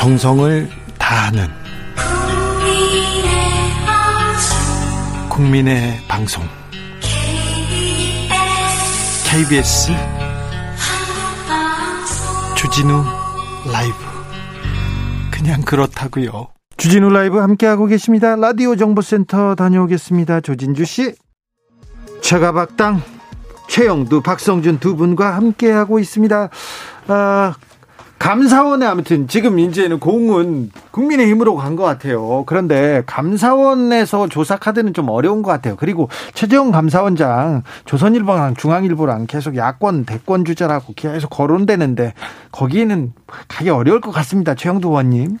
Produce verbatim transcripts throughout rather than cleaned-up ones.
정성을 다하는 국민의 방송 케이비에스 주진우 라이브, 그냥 그렇다고요. 주진우 라이브 함께하고 계십니다. 라디오 정보센터 다녀오겠습니다. 조진주 씨. 제가 박당, 최영두, 박성준 두 분과 함께하고 있습니다. 아, 감사원에 아무튼 지금 이제는 공은 국민의힘으로 간 것 같아요. 그런데 감사원에서 조사 카드는 좀 어려운 것 같아요. 그리고 최재형 감사원장, 조선일보랑 중앙일보랑 계속 야권 대권 주자라고 계속 거론되는데 거기에는 가기 어려울 것 같습니다. 최영두 의원님.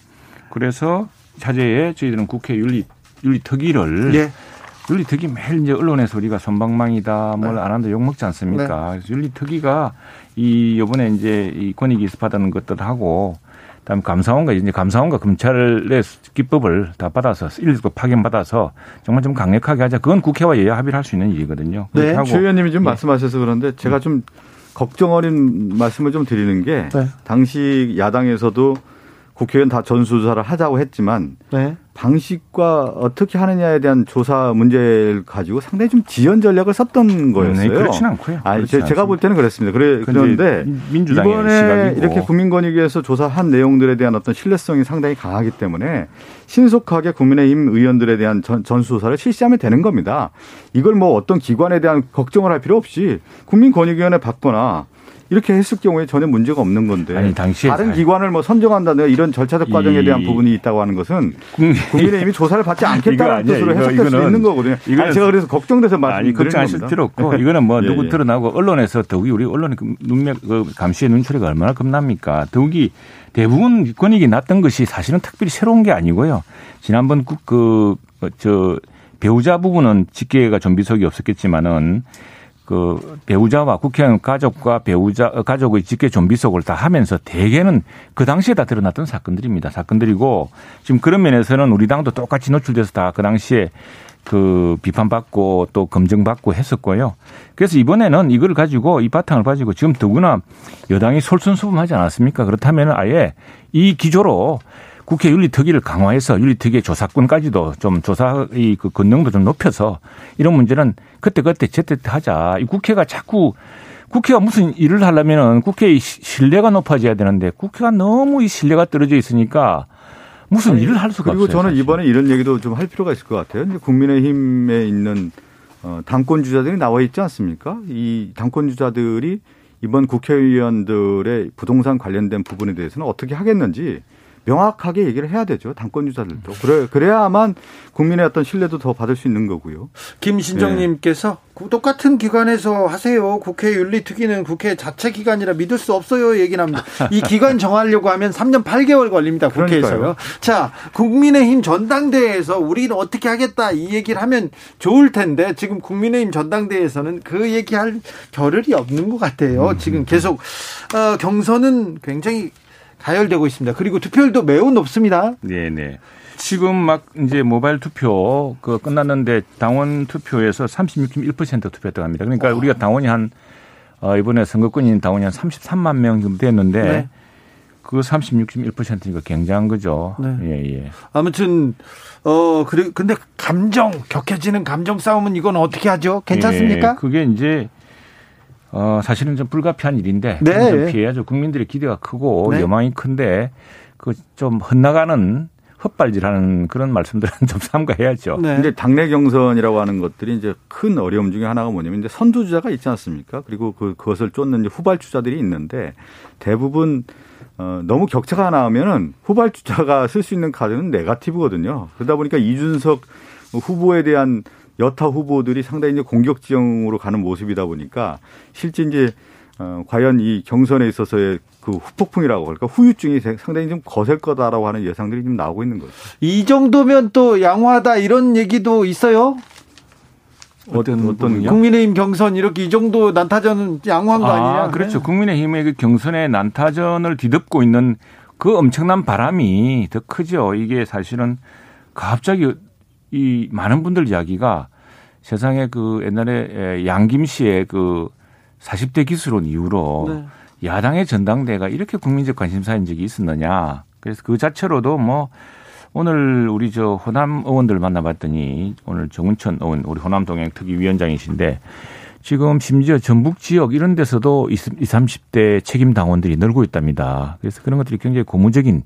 그래서 자제에 저희들은 국회 윤리 윤리특위를 예. 윤리특위 매일 이제 언론에서 우리가 선방망이다, 뭘 안 한다 욕 먹지 않습니까? 네. 윤리특위가 이 요번에 이제 이 권익이 기습하다는 것들 하고, 그다음 감사원과 이제 감사원과 검찰의 기법을 다 받아서 일일도 파견 받아서 정말 좀 강력하게 하자. 그건 국회와 여야 합의를 할 수 있는 일이거든요. 네, 주 의원님이 좀 네. 말씀하셔서 그런데 제가 네. 좀 걱정 어린 말씀을 좀 드리는 게 네. 당시 야당에서도 국회의원 다 전수조사를 하자고 했지만 네. 방식과 어떻게 하느냐에 대한 조사 문제를 가지고 상당히 좀 지연 전략을 썼던 거였어요. 네, 그렇진 않고요. 아, 그렇진 제가 볼 때는 그랬습니다. 그래, 그런데 이번에 시각이고. 이렇게 국민권익위에서 조사한 내용들에 대한 어떤 신뢰성이 상당히 강하기 때문에 신속하게 국민의힘 의원들에 대한 전, 전수조사를 실시하면 되는 겁니다. 이걸 뭐 어떤 기관에 대한 걱정을 할 필요 없이 국민권익위원회 받거나 이렇게 했을 경우에 전혀 문제가 없는 건데 아니, 당시에 다른 기관을 뭐 선정한다든가 이런 절차적 과정에 대한 부분이 있다고 하는 것은 국민의힘이 조사를 받지 않겠다는 뜻으로 해석될 이거, 수 있는 거거든요. 아니, 제가 그래서 걱정돼서 말씀드리는 겁니다. 걱정하실 필요 없고 이거는 뭐 예, 누구 드러나고 언론에서 더욱이 우리 언론의 눈매 감시의 눈초리가 얼마나 겁납니까. 더욱이 대부분 권익이 났던 것이 사실은 특별히 새로운 게 아니고요. 지난번 그 저 배우자 부분은 직계가 전비석이 없었겠지만은 그 배우자와 국회의원 가족과 배우자 가족의 직계 존비속을 다 하면서 대개는 그 당시에 다 드러났던 사건들입니다. 사건들이고 지금 그런 면에서는 우리 당도 똑같이 노출돼서 다 그 당시에 그 비판받고 또 검증받고 했었고요. 그래서 이번에는 이걸 가지고 이 바탕을 가지고 지금 더구나 여당이 솔선수범하지 않았습니까? 그렇다면 아예 이 기조로 국회 윤리특위를 강화해서 윤리특위의 조사권까지도 좀 조사의 그 권능도 좀 높여서 이런 문제는 그때그때 제때때 하자. 이 국회가 자꾸 국회가 무슨 일을 하려면은 국회의 신뢰가 높아져야 되는데 국회가 너무 이 신뢰가 떨어져 있으니까 무슨 아니, 일을 할 수가 그리고 없어요. 그리고 저는 사실. 이번에 이런 얘기도 좀 할 필요가 있을 것 같아요. 이제 국민의힘에 있는 당권 주자들이 나와 있지 않습니까? 이 당권 주자들이 이번 국회의원들의 부동산 관련된 부분에 대해서는 어떻게 하겠는지 명확하게 얘기를 해야 되죠. 당권 주자들도. 그래, 그래야만 국민의 어떤 신뢰도 더 받을 수 있는 거고요. 김신정님께서 네. 똑같은 기관에서 하세요. 국회 윤리특위는 국회 자체 기관이라 믿을 수 없어요. 얘기합니다. 이 기관 정하려고 하면 삼 년 팔 개월 걸립니다. 국회에서요. 그러니까요. 자, 국민의힘 전당대회에서 우리는 어떻게 하겠다 이 얘기를 하면 좋을 텐데 지금 국민의힘 전당대회에서는 그 얘기할 겨를이 없는 것 같아요. 음. 지금 계속 어, 경선은 굉장히 가열되고 있습니다. 그리고 투표율도 매우 높습니다. 네네. 지금 막 이제 모바일 투표 그 끝났는데 당원 투표에서 삼십육 점 일 퍼센트 투표했다고 합니다. 그러니까 와. 우리가 당원이 한 이번에 선거권인 당원이 한 삼십삼만 명 정도 됐는데 네. 그 삼십육 점 일 퍼센트니까 굉장한 거죠. 네. 예, 예. 아무튼 어 그래 근데 감정 격해지는 감정 싸움은 이건 어떻게 하죠? 괜찮습니까? 예, 그게 이제. 어, 사실은 좀 불가피한 일인데 네. 좀 피해야죠. 국민들의 기대가 크고 네. 여망이 큰데 그 좀 헛나가는 헛발질하는 그런 말씀들은 좀 삼가해야죠. 네. 근데 당내 경선이라고 하는 것들이 이제 큰 어려움 중에 하나가 뭐냐면 이제 선두 주자가 있지 않습니까? 그리고 그 그것을 쫓는 후발 주자들이 있는데 대부분 어, 너무 격차가 나오면은 후발 주자가 쓸 수 있는 카드는 네거티브거든요. 그러다 보니까 이준석 후보에 대한 여타 후보들이 상당히 이제 공격 지형으로 가는 모습이다 보니까 실제 이제 어, 과연 이 경선에 있어서의 그 후폭풍이라고 할까 후유증이 상당히 좀 거셀 거다라고 하는 예상들이 좀 나오고 있는 거죠. 이 정도면 또 양호하다 이런 얘기도 있어요. 어떤 어떤 국민의힘 경선 이렇게 이 정도 난타전은 양호한 거 아니냐? 아, 그렇죠. 네. 국민의힘의 그 경선의 난타전을 뒤덮고 있는 그 엄청난 바람이 더 크죠. 이게 사실은 갑자기. 이 많은 분들 이야기가 세상에 그 옛날에 양김 씨의 그 사십 대 기수론 이후로 네. 야당의 전당대회가 이렇게 국민적 관심사인 적이 있었느냐. 그래서 그 자체로도 뭐 오늘 우리 저 호남 의원들 만나봤더니 오늘 정운천 의원 우리 호남 동행 특위위원장이신데 지금 심지어 전북 지역 이런 데서도 이십, 삼십 대 책임 당원들이 늘고 있답니다. 그래서 그런 것들이 굉장히 고무적인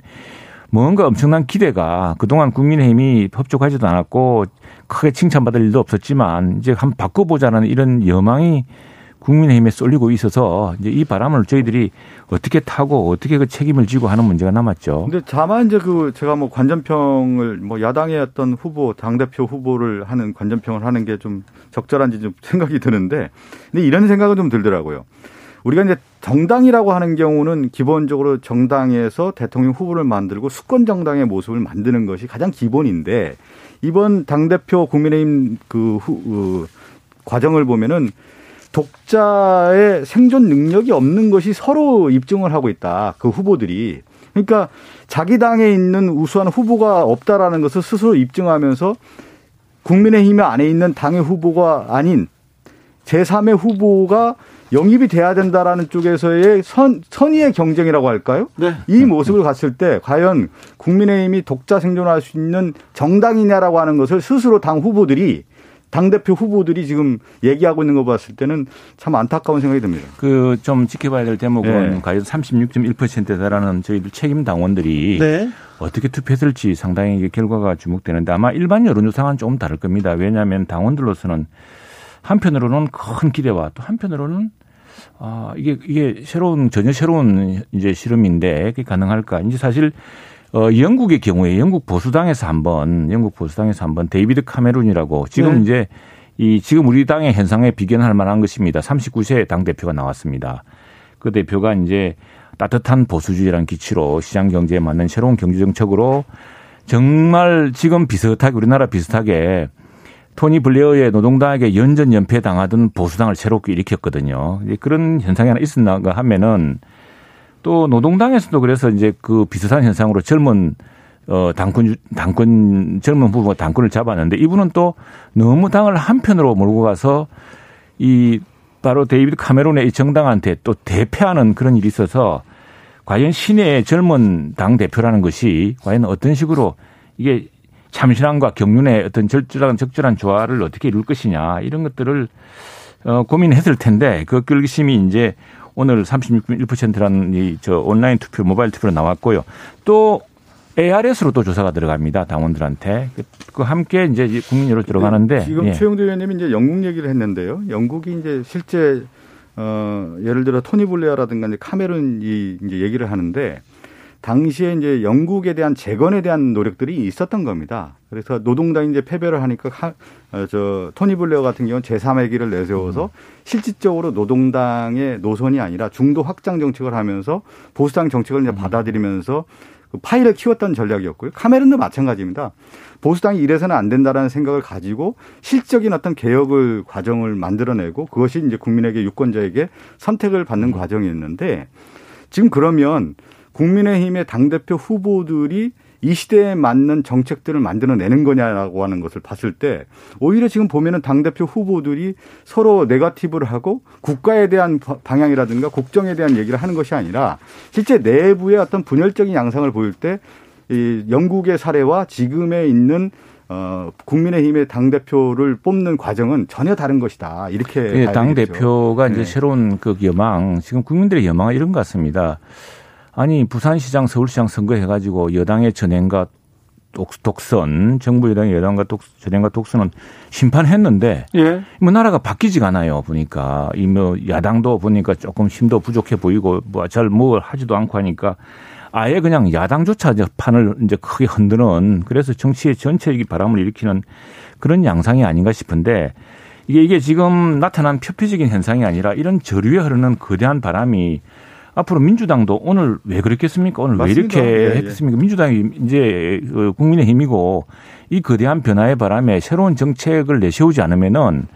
뭔가 엄청난 기대가 그동안 국민의힘이 협조하지도 않았고 크게 칭찬받을 일도 없었지만 이제 한번 바꿔보자는 이런 여망이 국민의힘에 쏠리고 있어서 이제 이 바람을 저희들이 어떻게 타고 어떻게 그 책임을 지고 하는 문제가 남았죠. 근데 다만 이제 그 제가 뭐 관전평을 뭐 야당의 어떤 후보 당대표 후보를 하는 관전평을 하는 게 좀 적절한지 좀 생각이 드는데 근데 이런 생각은 좀 들더라고요. 우리가 이제 정당이라고 하는 경우는 기본적으로 정당에서 대통령 후보를 만들고 수권 정당의 모습을 만드는 것이 가장 기본인데 이번 당대표 국민의힘 그, 후, 그 과정을 보면은 독자의 생존 능력이 없는 것이 서로 입증을 하고 있다. 그 후보들이. 그러니까 자기 당에 있는 우수한 후보가 없다라는 것을 스스로 입증하면서 국민의힘 안에 있는 당의 후보가 아닌 제삼의 후보가 영입이 돼야 된다라는 쪽에서의 선, 선의의 경쟁이라고 할까요? 네. 이 모습을 봤을 때 과연 국민의힘이 독자 생존할 수 있는 정당이냐라고 하는 것을 스스로 당 후보들이 당대표 후보들이 지금 얘기하고 있는 거 봤을 때는 참 안타까운 생각이 듭니다. 그 좀 지켜봐야 될 대목은 네. 과연 삼십육 점 일 퍼센트에 달하는 저희들 책임 당원들이 네. 어떻게 투표했을지 상당히 결과가 주목되는데 아마 일반 여론조사와는 조금 다를 겁니다. 왜냐하면 당원들로서는 한편으로는 큰 기대와 또 한편으로는 아 이게 이게 새로운 전혀 새로운 이제 실험인데 그게 가능할까? 이제 사실. 어, 영국의 경우에 영국 보수당에서 한번 영국 보수당에서 한번 데이비드 카메론이라고 지금 네. 이제 이 지금 우리 당의 현상에 비견할 만한 것입니다. 삼십구 세 당 대표가 나왔습니다. 그 대표가 이제 따뜻한 보수주의라는 기치로 시장 경제에 맞는 새로운 경제 정책으로 정말 지금 비슷하게 우리나라 비슷하게 토니 블레어의 노동당에게 연전 연패 당하던 보수당을 새롭게 일으켰거든요. 그런 현상이 하나 있었나가 하면은. 또 노동당에서도 그래서 이제 그 비슷한 현상으로 젊은 어 당권 당권 젊은 부부가 당권을 잡았는데 이분은 또 너무 당을 한편으로 몰고 가서 이 바로 데이비드 카메론의 이 정당한테 또 대패하는 그런 일이 있어서 과연 신의 젊은 당 대표라는 것이 과연 어떤 식으로 이게 참신함과 경륜의 어떤 절절한 적절한 조화를 어떻게 이룰 것이냐 이런 것들을 어 고민했을 텐데 그 결심이 이제. 오늘 삼십육 점 일 퍼센트라는 이 저 온라인 투표, 모바일 투표로 나왔고요. 또 에이아르에스로 또 조사가 들어갑니다. 당원들한테. 그 함께 이제 국민 여론 들어가는데. 지금 예. 최영두 의원님이 이제 영국 얘기를 했는데요. 영국이 이제 실제 어 예를 들어 토니 블레어라든가 이제 카메론이 이제 얘기를 하는데 당시에 이제 영국에 대한 재건에 대한 노력들이 있었던 겁니다. 그래서 노동당이 이제 패배를 하니까 하, 저 토니 블레어 같은 경우는 제삼의 길을 내세워서 실질적으로 노동당의 노선이 아니라 중도 확장 정책을 하면서 보수당 정책을 이제 받아들이면서 그 파이를 키웠던 전략이었고요. 카메론도 마찬가지입니다. 보수당이 이래서는 안 된다라는 생각을 가지고 실적인 어떤 개혁을 과정을 만들어내고 그것이 이제 국민에게 유권자에게 선택을 받는 과정이었는데 지금 그러면 국민의힘의 당대표 후보들이 이 시대에 맞는 정책들을 만들어내는 거냐라고 하는 것을 봤을 때 오히려 지금 보면은 당대표 후보들이 서로 네거티브를 하고 국가에 대한 방향이라든가 국정에 대한 얘기를 하는 것이 아니라 실제 내부의 어떤 분열적인 양상을 보일 때 이 영국의 사례와 지금에 있는 어, 국민의힘의 당대표를 뽑는 과정은 전혀 다른 것이다. 이렇게 네, 당대표가 이제 네. 새로운 그 여망 지금 국민들의 여망은 이런 것 같습니다. 아니 부산시장 서울시장 선거해가지고 여당의 전행과 독선 정부 여당의 여당과 독, 전행과 독선은 심판했는데 예. 뭐 나라가 바뀌지가 않아요 보니까 이 뭐 야당도 보니까 조금 힘도 부족해 보이고 뭐 잘 뭘 하지도 않고 하니까 아예 그냥 야당조차 이제 판을 이제 크게 흔드는 그래서 정치의 전체적인 바람을 일으키는 그런 양상이 아닌가 싶은데 이게 이게 지금 나타난 표피적인 현상이 아니라 이런 저류에 흐르는 거대한 바람이. 앞으로 민주당도 오늘 왜 그랬겠습니까? 오늘 맞습니다. 왜 이렇게 예, 예. 했겠습니까? 민주당이 이제 국민의 힘이고 이 거대한 변화의 바람에 새로운 정책을 내세우지 않으면은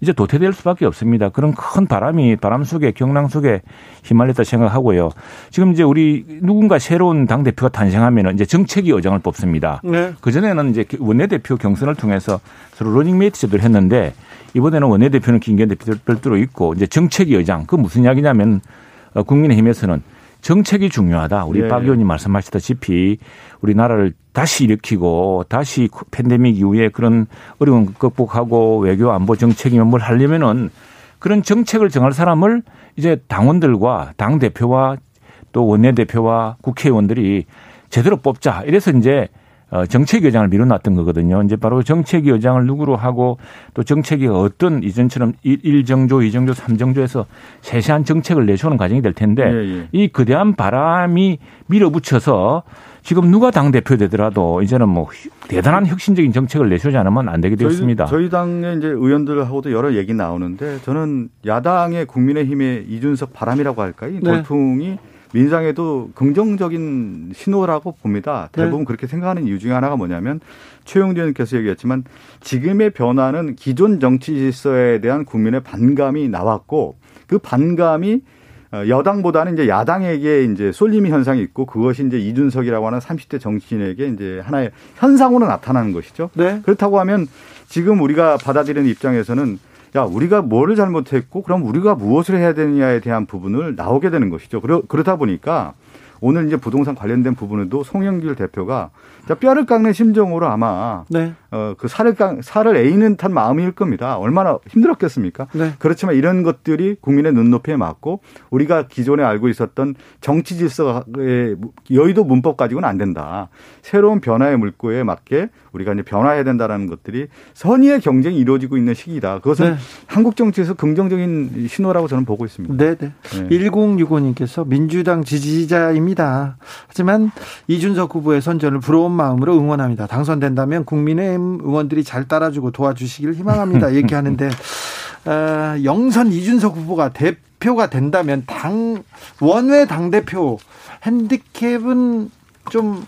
이제 도태될 수밖에 없습니다. 그런 큰 바람이 바람 속에 경랑 속에 휘말렸다 생각하고요. 지금 이제 우리 누군가 새로운 당 대표가 탄생하면은 이제 정책위 의장을 뽑습니다. 네. 그 전에는 이제 원내대표 경선을 통해서 서로 러닝메이트제도를 했는데 이번에는 원내대표는 김기현 대표 별도로 있고 이제 정책위 의장 그 무슨 이야기냐면. 국민의힘에서는 정책이 중요하다. 우리 예. 박 의원님 말씀하시다시피 우리나라를 다시 일으키고 다시 팬데믹 이후에 그런 어려운 극복하고 외교 안보 정책이면 뭘 하려면은 그런 정책을 정할 사람을 이제 당원들과 당 대표와 또 원내대표와 국회의원들이 제대로 뽑자. 이래서 이제 정책위원장을 밀어놨던 거거든요. 이제 바로 정책위원장을 누구로 하고 또 정책이 어떤 이전처럼 일 정조, 이 정조, 삼 정조에서 세세한 정책을 내세우는 과정이 될 텐데 예, 예. 이 거대한 바람이 밀어붙여서 지금 누가 당대표 되더라도 이제는 뭐 대단한 혁신적인 정책을 내세우지 않으면 안 되게 되었습니다. 저희, 저희 당의 이제 의원들하고도 여러 얘기 나오는데 저는 야당의 국민의힘의 이준석 바람이라고 할까요? 네. 돌풍이 민상에도 긍정적인 신호라고 봅니다. 대부분 네. 그렇게 생각하는 이유 중에 하나가 뭐냐면 최영두 의원께서 얘기했지만 지금의 변화는 기존 정치 질서에 대한 국민의 반감이 나왔고 그 반감이 여당보다는 이제 야당에게 이제 쏠림이 현상이 있고 그것이 이제 이준석이라고 하는 삼십 대 정치인에게 이제 하나의 현상으로 나타나는 것이죠. 네. 그렇다고 하면 지금 우리가 받아들이는 입장에서는 야, 우리가 뭐를 잘못했고 그럼 우리가 무엇을 해야 되느냐에 대한 부분을 나오게 되는 것이죠. 그러, 그러다 보니까 오늘 이제 부동산 관련된 부분에도 송영길 대표가 뼈를 깎는 심정으로 아마 네. 어, 그 살을 깎, 살을 애이는 탓 마음일 겁니다. 얼마나 힘들었겠습니까? 네. 그렇지만 이런 것들이 국민의 눈높이에 맞고 우리가 기존에 알고 있었던 정치 질서의 여의도 문법 가지고는 안 된다. 새로운 변화의 물꼬에 맞게 우리가 이제 변화해야 된다라는 것들이 선의의 경쟁이 이루어지고 있는 시기다. 그것은 네. 한국 정치에서 긍정적인 신호라고 저는 보고 있습니다. 네, 네. 네. 천육십오님께서 민주당 지지자입니다. 하지만 이준석 후보의 선전을 부러운 마음으로 응원합니다. 당선된다면 국민의힘 의원들이 잘 따라주고 도와주시길 희망합니다. 얘기하는데 어, 영선 이준석 후보가 대표가 된다면 당 원외 당대표 핸디캡은 좀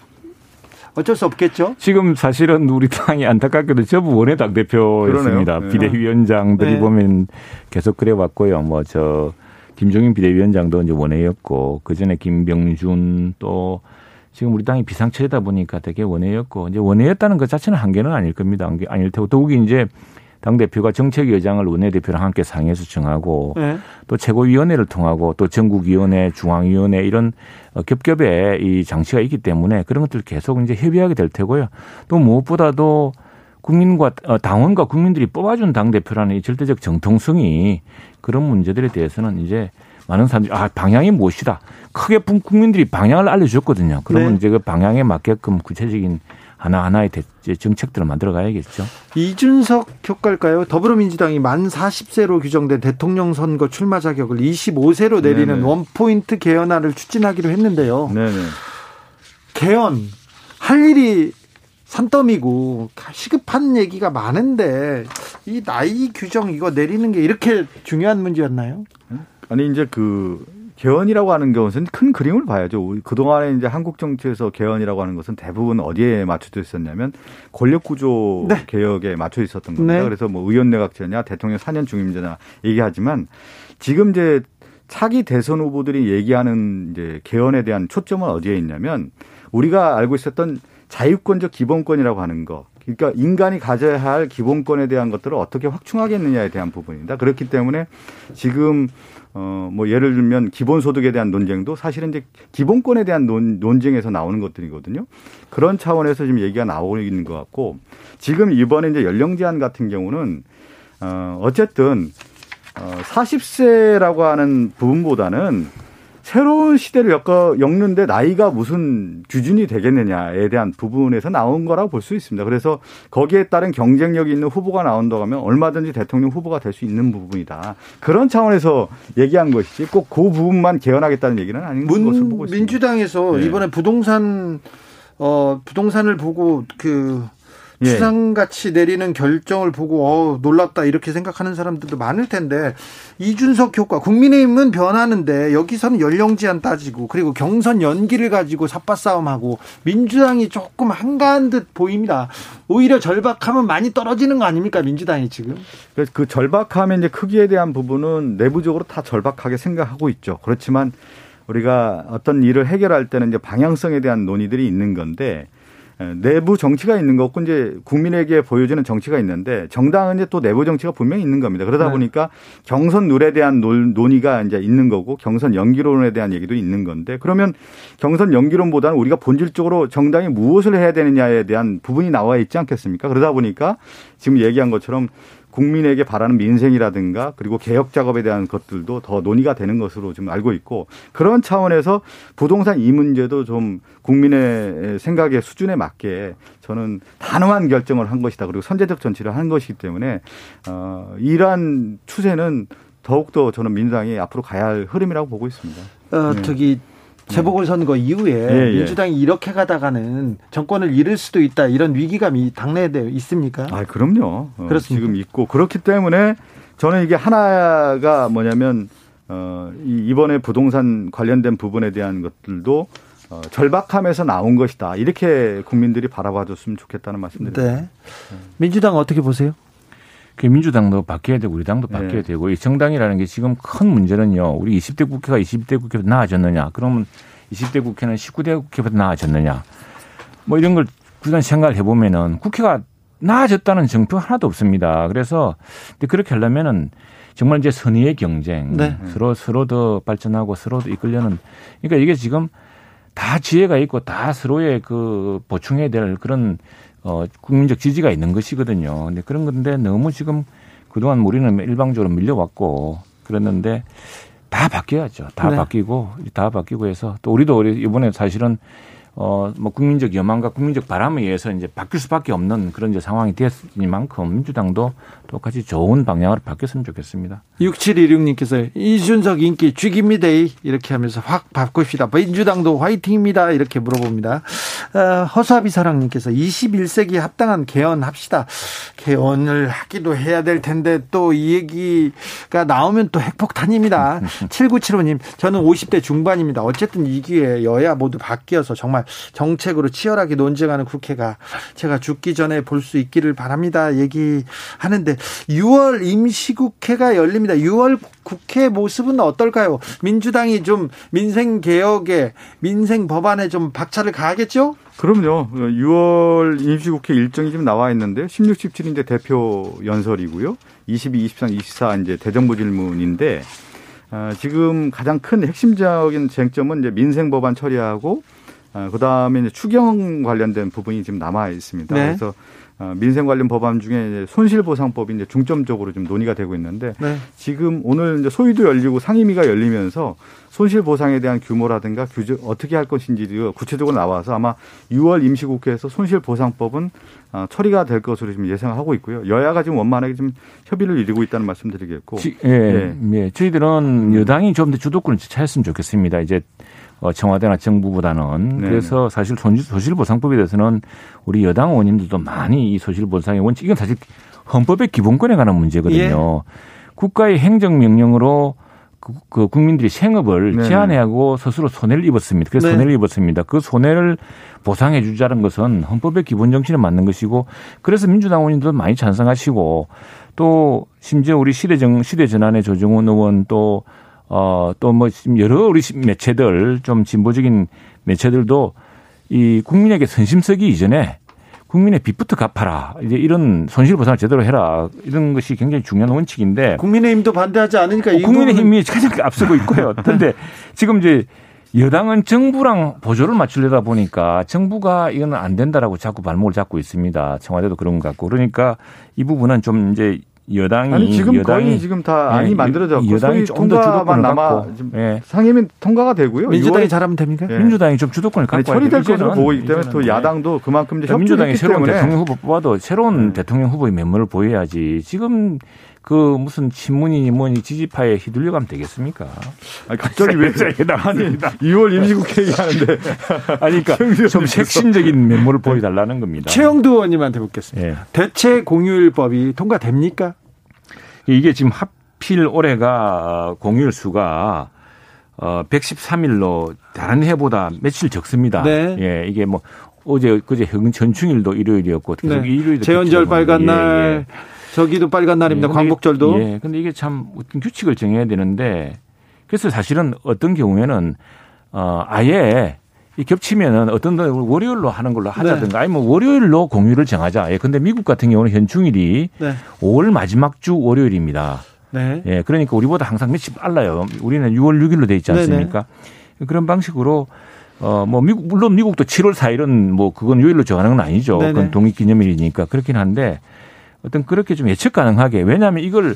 어쩔 수 없겠죠. 지금 사실은 우리 당이 안타깝게도 전부 원외 당대표였습니다. 네. 비대위원장들이 네. 보면 계속 그래왔고요. 뭐 저 김종인 비대위원장도 이제 원외였고 그 전에 김병준 또 지금 우리 당이 비상처리다 보니까 되게 원외였고 이제 원외였다는 것 자체는 한계는 아닐 겁니다. 아닐 테고 더욱이 이제 당 대표가 정책위원장을 원내대표랑 함께 상의해서 정하고 네. 또 최고위원회를 통하고 또 전국위원회, 중앙위원회 이런 겹겹의 이 장치가 있기 때문에 그런 것들 계속 이제 협의하게 될 테고요. 또 무엇보다도 국민과 당원과 국민들이 뽑아준 당 대표라는 이 절대적 정통성이 그런 문제들에 대해서는 이제. 많은 사람들이 아 방향이 무엇이다. 크게 국민들이 방향을 알려줬거든요. 그러면 네. 이제 그 방향에 맞게끔 구체적인 하나하나의 정책들을 만들어가야겠죠. 이준석 효과일까요? 더불어민주당이 만 마흔 세로 규정된 대통령 선거 출마 자격을 스물다섯 세로 내리는 네네. 원포인트 개헌안을 추진하기로 했는데요. 네네. 개헌 할 일이 산더미고 시급한 얘기가 많은데 이 나이 규정 이거 내리는 게 이렇게 중요한 문제였나요? 아니, 이제 그, 개헌이라고 하는 것은 큰 그림을 봐야죠. 그동안에 이제 한국 정치에서 개헌이라고 하는 것은 대부분 어디에 맞춰져 있었냐면 권력구조 네. 개혁에 맞춰 있었던 겁니다. 네. 그래서 뭐 의원내각제냐, 대통령 사 년 중임제냐 얘기하지만 지금 이제 차기 대선 후보들이 얘기하는 이제 개헌에 대한 초점은 어디에 있냐면 우리가 알고 있었던 자유권적 기본권이라고 하는 거. 그러니까 인간이 가져야 할 기본권에 대한 것들을 어떻게 확충하겠느냐에 대한 부분입니다. 그렇기 때문에 지금 어, 뭐 예를 들면 기본소득에 대한 논쟁도 사실은 이제 기본권에 대한 논, 논쟁에서 나오는 것들이거든요. 그런 차원에서 지금 얘기가 나오고 있는 것 같고 지금 이번에 이제 연령 제한 같은 경우는 어, 어쨌든 어, 마흔 세라고 하는 부분보다는 새로운 시대를 엮어, 엮는데 나이가 무슨 기준이 되겠느냐에 대한 부분에서 나온 거라고 볼 수 있습니다. 그래서 거기에 따른 경쟁력이 있는 후보가 나온다고 하면 얼마든지 대통령 후보가 될 수 있는 부분이다. 그런 차원에서 얘기한 것이지 꼭 그 부분만 개헌하겠다는 얘기는 아닌 문, 것을 보고 있습니다. 민주당에서 네. 이번에 부동산, 어, 부동산을 보고 그 예. 추상같이 내리는 결정을 보고 어, 놀랍다 이렇게 생각하는 사람들도 많을 텐데 이준석 효과 국민의힘은 변하는데 여기서는 연령 제한 따지고 그리고 경선 연기를 가지고 삿바싸움하고 민주당이 조금 한가한 듯 보입니다. 오히려 절박하면 많이 떨어지는 거 아닙니까 민주당이 지금? 그 절박함의 이제 크기에 대한 부분은 내부적으로 다 절박하게 생각하고 있죠. 그렇지만 우리가 어떤 일을 해결할 때는 이제 방향성에 대한 논의들이 있는 건데 내부 정치가 있는 거고 이제 국민에게 보여주는 정치가 있는데 정당은 이제 또 내부 정치가 분명히 있는 겁니다. 그러다 네. 보니까 경선 룰에 대한 논의가 이제 있는 거고 경선 연기론에 대한 얘기도 있는 건데 그러면 경선 연기론보다는 우리가 본질적으로 정당이 무엇을 해야 되느냐에 대한 부분이 나와 있지 않겠습니까? 그러다 보니까 지금 얘기한 것처럼 국민에게 바라는 민생이라든가 그리고 개혁 작업에 대한 것들도 더 논의가 되는 것으로 지금 알고 있고 그런 차원에서 부동산 이 문제도 좀 국민의 생각의 수준에 맞게 저는 단호한 결정을 한 것이다. 그리고 선제적 전치를 한 것이기 때문에 어, 이러한 추세는 더욱더 저는 민주당이 앞으로 가야 할 흐름이라고 보고 있습니다. 어, 저기 재보궐선거 이후에 예, 예. 민주당이 이렇게 가다가는 정권을 잃을 수도 있다. 이런 위기감이 당내에 있습니까? 아, 그럼요. 어, 그렇습니다. 지금 있고 그렇기 때문에 저는 이게 하나가 뭐냐면 어, 이번에 부동산 관련된 부분에 대한 것들도 어, 절박함에서 나온 것이다. 이렇게 국민들이 바라봐줬으면 좋겠다는 말씀드립니다. 네. 민주당 어떻게 보세요? 민주당도 바뀌어야 되고 우리 당도 바뀌어야 네. 되고 이 정당이라는 게 지금 큰 문제는요. 우리 이십 대 국회가 이십 대 국회보다 나아졌느냐. 그러면 이십 대 국회는 십구 대 국회보다 나아졌느냐. 뭐 이런 걸 굳이 생각을 해보면은 국회가 나아졌다는 정표 하나도 없습니다. 그래서 근데 그렇게 하려면은 정말 이제 선의의 경쟁. 네. 서로 서로 더 발전하고 서로 더 이끌려는. 그러니까 이게 지금 다 지혜가 있고 다 서로의 그 보충해야 될 그런 어, 국민적 지지가 있는 것이거든요. 근데 그런 건데 너무 지금 그동안 우리는 일방적으로 밀려왔고 그랬는데 다 바뀌어야죠. 다 네. 바뀌고, 다 바뀌고 해서 또 우리도 이번에 사실은 어, 뭐 국민적 여망과 국민적 바람에 의해서 이제 바뀔 수밖에 없는 그런 이제 상황이 됐으니만큼 민주당도 똑같이 좋은 방향으로 바뀌었으면 좋겠습니다. 육칠일육 님께서 이준석 인기 죽입니다이 이렇게 하면서 확 바꿉시다. 민주당도 화이팅입니다. 이렇게 물어봅니다. 어, 허수아비사랑님께서 이십일 세기 합당한 개헌합시다. 개헌을 하기도 해야 될 텐데 또 이 얘기가 나오면 또 핵폭탄입니다. 칠구칠오 님 저는 오십 대 중반입니다. 어쨌든 이 기회에 여야 모두 바뀌어서 정말 정책으로 치열하게 논쟁하는 국회가 제가 죽기 전에 볼 수 있기를 바랍니다. 얘기하는데 유월 임시국회가 열립니다. 유월 국회 모습은 어떨까요? 민주당이 좀 민생개혁에 민생법안에 좀 박차를 가하겠죠? 그럼요. 유월 임시국회 일정이 좀 나와 있는데 십육, 십칠이 이제 대표 연설이고요. 이십이, 이십삼, 이십사 이제 대정부 질문인데 어, 지금 가장 큰 핵심적인 쟁점은 이제 민생법안 처리하고 어, 그다음에 이제 추경 관련된 부분이 지금 남아 있습니다. 네. 그래서 어, 민생 관련 법안 중에 이제 손실보상법이 이제 중점적으로 좀 논의가 되고 있는데 네. 지금 오늘 이제 소위도 열리고 상임위가 열리면서 손실보상에 대한 규모라든가 규제 어떻게 할 것인지 구체적으로 나와서 아마 유월 임시국회에서 손실보상법은 어, 처리가 될 것으로 지금 예상하고 있고요. 여야가 지금 원만하게 지금 협의를 이루고 있다는 말씀드리겠고. 지, 예, 예. 예. 저희들은 여당이 좀 더 주도권을 차지했으면 좋겠습니다. 이제. 어, 청와대나 정부보다는. 네네. 그래서 사실 손실보상법에 대해서는 우리 여당 의원님들도 많이 이 손실보상의 원칙, 이건 사실 헌법의 기본권에 관한 문제거든요. 예. 국가의 행정명령으로 그, 그 국민들이 생업을 네네. 제한하고 스스로 손해를 입었습니다. 그래서 네. 손해를 입었습니다. 그 손해를 보상해 주자는 것은 헌법의 기본 정신에 맞는 것이고 그래서 민주당 의원님들도 많이 찬성하시고 또 심지어 우리 시대정, 시대전환의 조정훈 의원 또 어, 또 뭐, 여러 우리 매체들, 좀 진보적인 매체들도 이 국민에게 선심 쓰기 이전에 국민의 빚부터 갚아라. 이제 이런 손실보상을 제대로 해라. 이런 것이 굉장히 중요한 원칙인데. 국민의힘도 반대하지 않으니까 이 국민의힘이 가장 앞서고 있고요. 그런데 지금 이제 여당은 정부랑 보조를 맞추려다 보니까 정부가 이건 안 된다라고 자꾸 발목을 잡고 있습니다. 청와대도 그런 것 같고. 그러니까 이 부분은 좀 이제 여당이 아니 지금 여당이 거의 지금 다 안이 예, 만들어졌고 여당이 좀 더 주도권을 갖고 예. 상임위 통과가 되고요. 민주당이 잘하면 됩니까? 예. 민주당이 좀 주도권을 갖고 처리될 것으로 보고 있기 때문에 또 야당도 그만큼 이제 민주당이 새로운 때문에. 대통령 후보 뽑아도 새로운 네. 대통령 후보의 면모를 보여야지 지금 그 무슨 친문이니 뭐니 지지파에 휘둘려 가면 되겠습니까? 아니, 갑자기 왜 아니 유월 임시국회 얘기하는데 아니 그러니까 좀 핵심적인 면모를 보여달라는 겁니다. 최영두 의원님한테 묻겠습니다. 예. 대체 공휴일법이 통과됩니까? 이게 지금 하필 올해가 공휴일 수가 백십삼 일로 다른 해보다 며칠 적습니다. 네. 예, 이게 뭐 어제 그제 전충일도 일요일이었고 계속 네. 일요일도 제헌절 빨간 날. 예, 예. 저기도 빨간 날입니다. 예, 광복절도. 예. 근데 이게 참 어떤 규칙을 정해야 되는데 그래서 사실은 어떤 경우에는 어, 아예 이 겹치면은 어떤 날 월요일로 하는 걸로 하자든가 네. 아니면 월요일로 공휴일을 정하자. 예, 근데 미국 같은 경우는 현충일이 네. 오월 마지막 주 월요일입니다. 네. 예, 그러니까 우리보다 항상 몇십 빨라요. 우리는 유월 육일로 돼 있지 않습니까? 네네. 그런 방식으로 어, 뭐 미국 물론 미국도 칠월 사일은 뭐 그건 요일로 정하는 건 아니죠. 네네. 그건 독립기념일이니까 그렇긴 한데 어떤 그렇게 좀 예측 가능하게 왜냐하면 이걸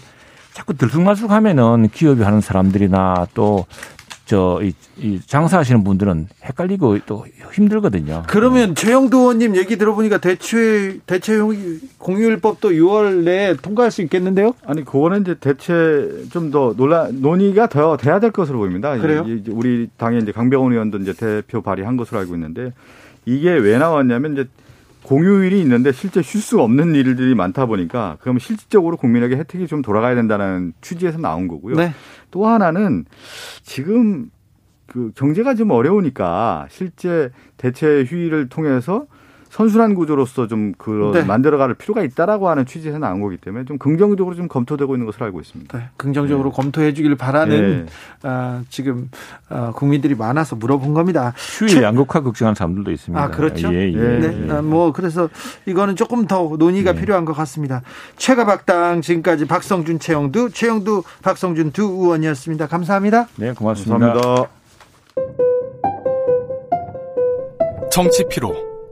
자꾸 들쑥날쑥하면은 기업이 하는 사람들이나 또 저 이, 이 장사하시는 분들은 헷갈리고 또 힘들거든요. 그러면 네. 최영두 의원님 얘기 들어보니까 대체 대체 공휴일법도 유월 내에 통과할 수 있겠는데요? 아니 그거는 이제 대체 좀 더 논라 논의가 더 돼야 될 것으로 보입니다. 그래요? 이제 우리 당의 이제 강병원 의원도 이제 대표 발의한 것으로 알고 있는데 이게 왜 나왔냐면 이제 공휴일이 있는데 실제 쉴 수 없는 일들이 많다 보니까 그러면 실질적으로 국민에게 혜택이 좀 돌아가야 된다는 취지에서 나온 거고요. 네. 또 하나는 지금 그 경제가 좀 어려우니까 실제 대체 휴일을 통해서 선순환 구조로서 좀 그 네. 만들어갈 필요가 있다라고 하는 취지에서 나온 거기 때문에 좀 긍정적으로 좀 검토되고 있는 것으로 알고 있습니다. 네. 긍정적으로 네. 검토해 주길 바라는 네. 어, 지금 어, 국민들이 많아서 물어본 겁니다. 휴일 최... 양극화 걱정하는 사람들도 있습니다. 아 그렇죠. 예, 예. 네. 네. 네. 아, 뭐 그래서 이거는 조금 더 논의가 네. 필요한 것 같습니다. 최가 박당 지금까지 박성준 최영두 최영두 박성준 두 의원이었습니다. 감사합니다. 네 고맙습니다. 감사합니다. 정치 피로.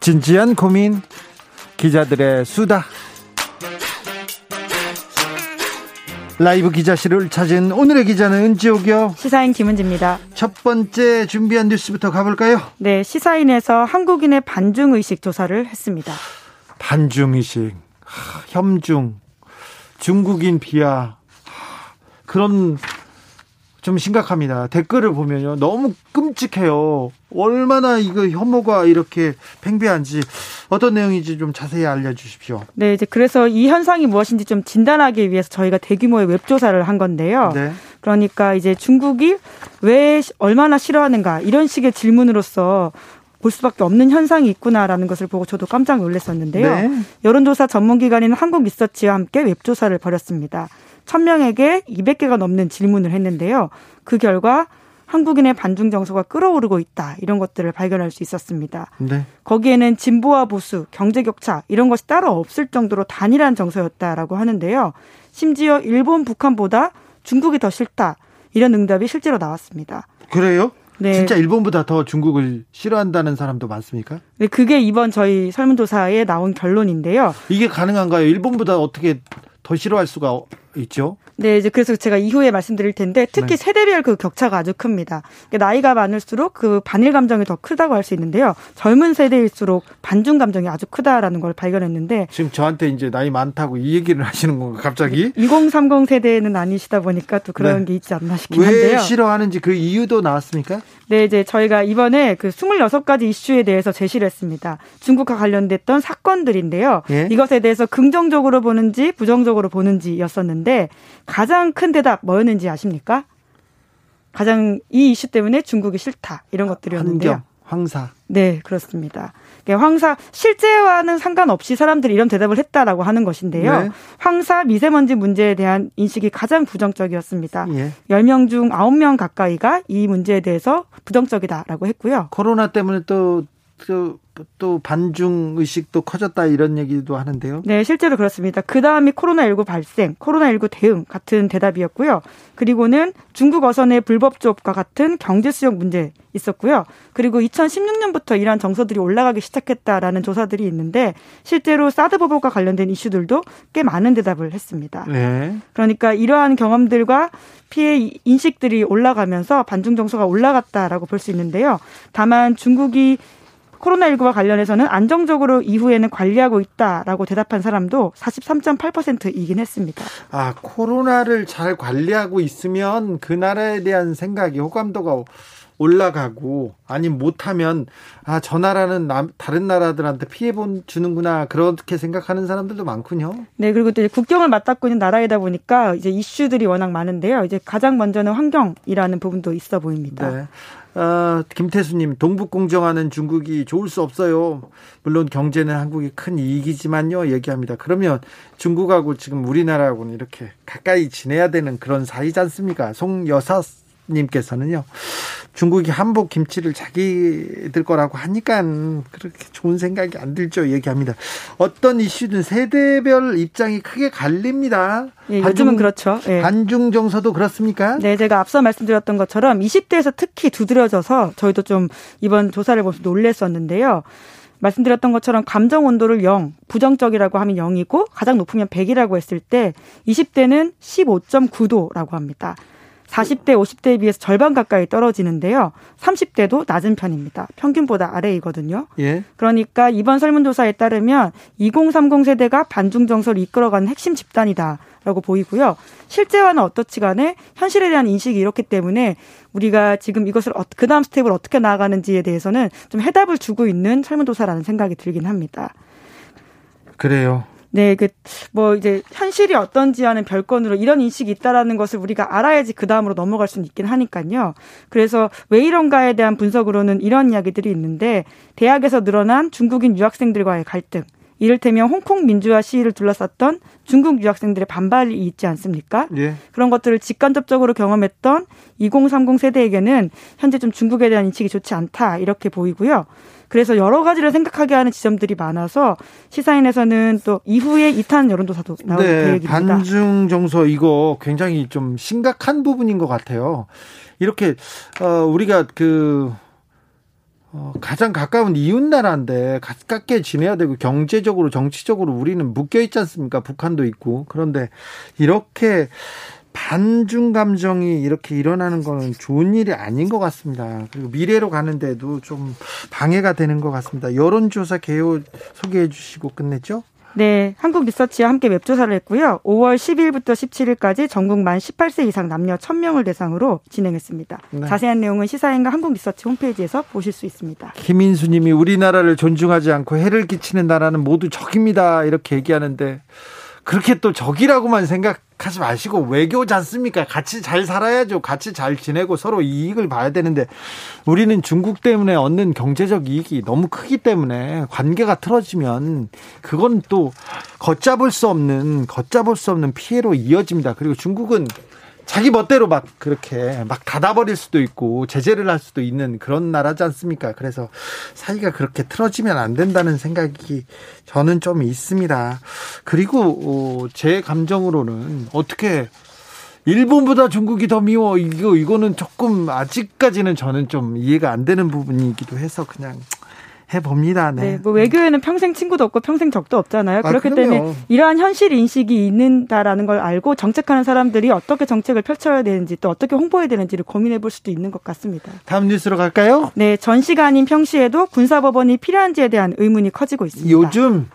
진지한 고민, 기자들의 수다. 라이브 기자실을 찾은 오늘의 기자는 은지옥이요. 시사인 김은지입니다. 첫 번째 준비한 뉴스부터 가볼까요? 네, 시사인에서 한국인의 반중의식 조사를 했습니다. 반중의식, 하, 혐중, 중국인 비하, 하, 그런... 좀 심각합니다. 댓글을 보면요. 너무 끔찍해요. 얼마나 이거 혐오가 이렇게 팽배한지 어떤 내용인지 좀 자세히 알려주십시오. 네, 이제 그래서 이 현상이 무엇인지 좀 진단하기 위해서 저희가 대규모의 웹조사를 한 건데요. 네. 그러니까 이제 중국이 왜 얼마나 싫어하는가 이런 식의 질문으로서 볼 수밖에 없는 현상이 있구나라는 것을 보고 저도 깜짝 놀랐었는데요. 네. 여론조사 전문기관인 한국리서치와 함께 웹조사를 벌였습니다. 천 명에게 이백 개가 넘는 질문을 했는데요. 그 결과 한국인의 반중 정서가 끓어오르고 있다. 이런 것들을 발견할 수 있었습니다. 네. 거기에는 진보와 보수, 경제 격차 이런 것이 따로 없을 정도로 단일한 정서였다라고 하는데요. 심지어 일본, 북한보다 중국이 더 싫다. 이런 응답이 실제로 나왔습니다. 그래요? 네. 진짜 일본보다 더 중국을 싫어한다는 사람도 많습니까? 네, 그게 이번 저희 설문조사에 나온 결론인데요. 이게 가능한가요? 일본보다 어떻게 더 싫어할 수가 있죠. 네, 이제 그래서 제가 이후에 말씀드릴 텐데 특히 네. 세대별 그 격차가 아주 큽니다. 그러니까 나이가 많을수록 그 반일 감정이 더 크다고 할 수 있는데요. 젊은 세대일수록 반중 감정이 아주 크다라는 걸 발견했는데 지금 저한테 이제 나이 많다고 이 얘기를 하시는 건가 갑자기? 이공삼공 세대는 아니시다 보니까 또 그런 네. 게 있지 않나 싶긴 왜 한데요. 왜 싫어하는지 그 이유도 나왔습니까? 네, 이제 저희가 이번에 그 스물여섯 가지 이슈에 대해서 제시를 했습니다. 중국과 관련됐던 사건들인데요. 예? 이것에 대해서 긍정적으로 보는지 부정적으로 보는지였었는데 가장 큰 대답 뭐였는지 아십니까? 가장 이 이슈 때문에 중국이 싫다 이런 것들이었는데요. 환경, 황사. 네, 그렇습니다. 황사 실제와는 상관없이 사람들이 이런 대답을 했다라고 하는 것인데요. 네. 황사 미세먼지 문제에 대한 인식이 가장 부정적이었습니다. 네. 열 명 중 아홉 명 가까이가 이 문제에 대해서 부정적이다라고 했고요. 코로나 때문에 또... 또, 또 반중 의식도 커졌다 이런 얘기도 하는데요. 네, 실제로 그렇습니다. 그 다음이 코로나십구 발생, 코로나십구 대응 같은 대답이었고요. 그리고는 중국 어선의 불법 조업과 같은 경제 수역 문제 있었고요. 그리고 이천십육 년부터 이러한 정서들이 올라가기 시작했다라는 조사들이 있는데 실제로 사드 보복과 관련된 이슈들도 꽤 많은 대답을 했습니다. 네. 그러니까 이러한 경험들과 피해 인식들이 올라가면서 반중 정서가 올라갔다라고 볼 수 있는데요. 다만 중국이 코로나십구와 관련해서는 안정적으로 이후에는 관리하고 있다라고 대답한 사람도 사십삼 점 팔 퍼센트이긴 했습니다. 아, 코로나를 잘 관리하고 있으면 그 나라에 대한 생각이 호감도가 올라가고, 아니 못하면 아 저 나라는 남, 다른 나라들한테 피해 주는구나 그렇게 생각하는 사람들도 많군요. 네, 그리고 또 이제 국경을 맞닿고 있는 나라이다 보니까 이제 이슈들이 워낙 많은데요. 이제 가장 먼저는 환경이라는 부분도 있어 보입니다. 네. 어, 김태수님, 동북공정하는 중국이 좋을 수 없어요. 물론 경제는 한국이 큰 이익이지만요, 얘기합니다. 그러면 중국하고 지금 우리나라하고는 이렇게 가까이 지내야 되는 그런 사이지 않습니까? 송여사님께서는요, 중국이 한복 김치를 자기들 거라고 하니까 그렇게 좋은 생각이 안 들죠, 얘기합니다. 어떤 이슈든 세대별 입장이 크게 갈립니다. 예, 반중, 요즘은 그렇죠. 예. 반중 정서도 그렇습니까? 네, 제가 앞서 말씀드렸던 것처럼 이십 대에서 특히 두드러져서 저희도 좀 이번 조사를 보면서 놀랬었는데요. 말씀드렸던 것처럼 감정 온도를 영, 부정적이라고 하면 영이고 가장 높으면 백이라고 했을 때 이십 대는 십오 점 구 도라고 합니다. 사십 대, 오십 대에 비해서 절반 가까이 떨어지는데요. 삼십 대도 낮은 편입니다. 평균보다 아래이거든요. 예. 그러니까 이번 설문조사에 따르면 이공삼공 세대가 반중 정서를 이끌어가는 핵심 집단이다라고 보이고요. 실제와는 어떻지 간에 현실에 대한 인식이 이렇기 때문에 우리가 지금 이것을 그 다음 스텝을 어떻게 나아가는지에 대해서는 좀 해답을 주고 있는 설문조사라는 생각이 들긴 합니다. 그래요. 네, 그, 뭐, 이제, 현실이 어떤지 하는 별건으로 이런 인식이 있다라는 것을 우리가 알아야지 그 다음으로 넘어갈 수는 있긴 하니까요. 그래서 왜 이런가에 대한 분석으로는 이런 이야기들이 있는데, 대학에서 늘어난 중국인 유학생들과의 갈등, 이를테면 홍콩 민주화 시위를 둘러쌌던 중국 유학생들의 반발이 있지 않습니까? 예. 그런 것들을 직간접적으로 경험했던 이공삼공 세대에게는 현재 좀 중국에 대한 인식이 좋지 않다, 이렇게 보이고요. 그래서 여러 가지를 생각하게 하는 지점들이 많아서 시사인에서는 또 이후에 이탄 여론조사도 나올 네, 계획입니다. 반중 정서 이거 굉장히 좀 심각한 부분인 것 같아요. 이렇게 어, 우리가 그 어, 가장 가까운 이웃나라인데 가깝게 지내야 되고 경제적으로 정치적으로 우리는 묶여 있지 않습니까? 북한도 있고. 그런데 이렇게 반중 감정이 이렇게 일어나는 거는 좋은 일이 아닌 것 같습니다. 그리고 미래로 가는데도 좀 방해가 되는 것 같습니다. 여론조사 개요 소개해 주시고 끝냈죠? 네, 한국리서치와 함께 웹조사를 했고요. 오월 십일부터 십칠일까지 전국 만 십팔 세 이상 남녀 천 명을 대상으로 진행했습니다. 네. 자세한 내용은 시사인과 한국리서치 홈페이지에서 보실 수 있습니다. 김인수 님이 우리나라를 존중하지 않고 해를 끼치는 나라는 모두 적입니다, 이렇게 얘기하는데, 그렇게 또 적이라고만 생각하지 마시고 외교지 않습니까? 같이 잘 살아야죠. 같이 잘 지내고 서로 이익을 봐야 되는데, 우리는 중국 때문에 얻는 경제적 이익이 너무 크기 때문에 관계가 틀어지면 그건 또 걷잡을 수 없는 걷잡을 수 없는 피해로 이어집니다. 그리고 중국은 자기 멋대로 막 그렇게 막 닫아버릴 수도 있고 제재를 할 수도 있는 그런 나라지 않습니까? 그래서 사이가 그렇게 틀어지면 안 된다는 생각이 저는 좀 있습니다. 그리고 제 감정으로는 어떻게 일본보다 중국이 더 미워, 이거 이거는 조금 아직까지는 저는 좀 이해가 안 되는 부분이기도 해서 그냥 해봅니다. 네. 네, 뭐 외교에는 평생 친구도 없고 평생 적도 없잖아요. 아, 그렇기 그럼요. 때문에 이러한 현실 인식이 있는다라는 걸 알고 정책하는 사람들이 어떻게 정책을 펼쳐야 되는지 또 어떻게 홍보해야 되는지를 고민해 볼 수도 있는 것 같습니다. 다음 뉴스로 갈까요? 네, 전 시간인 평시에도 군사법원이 필요한지에 대한 의문이 커지고 있습니다. 요즘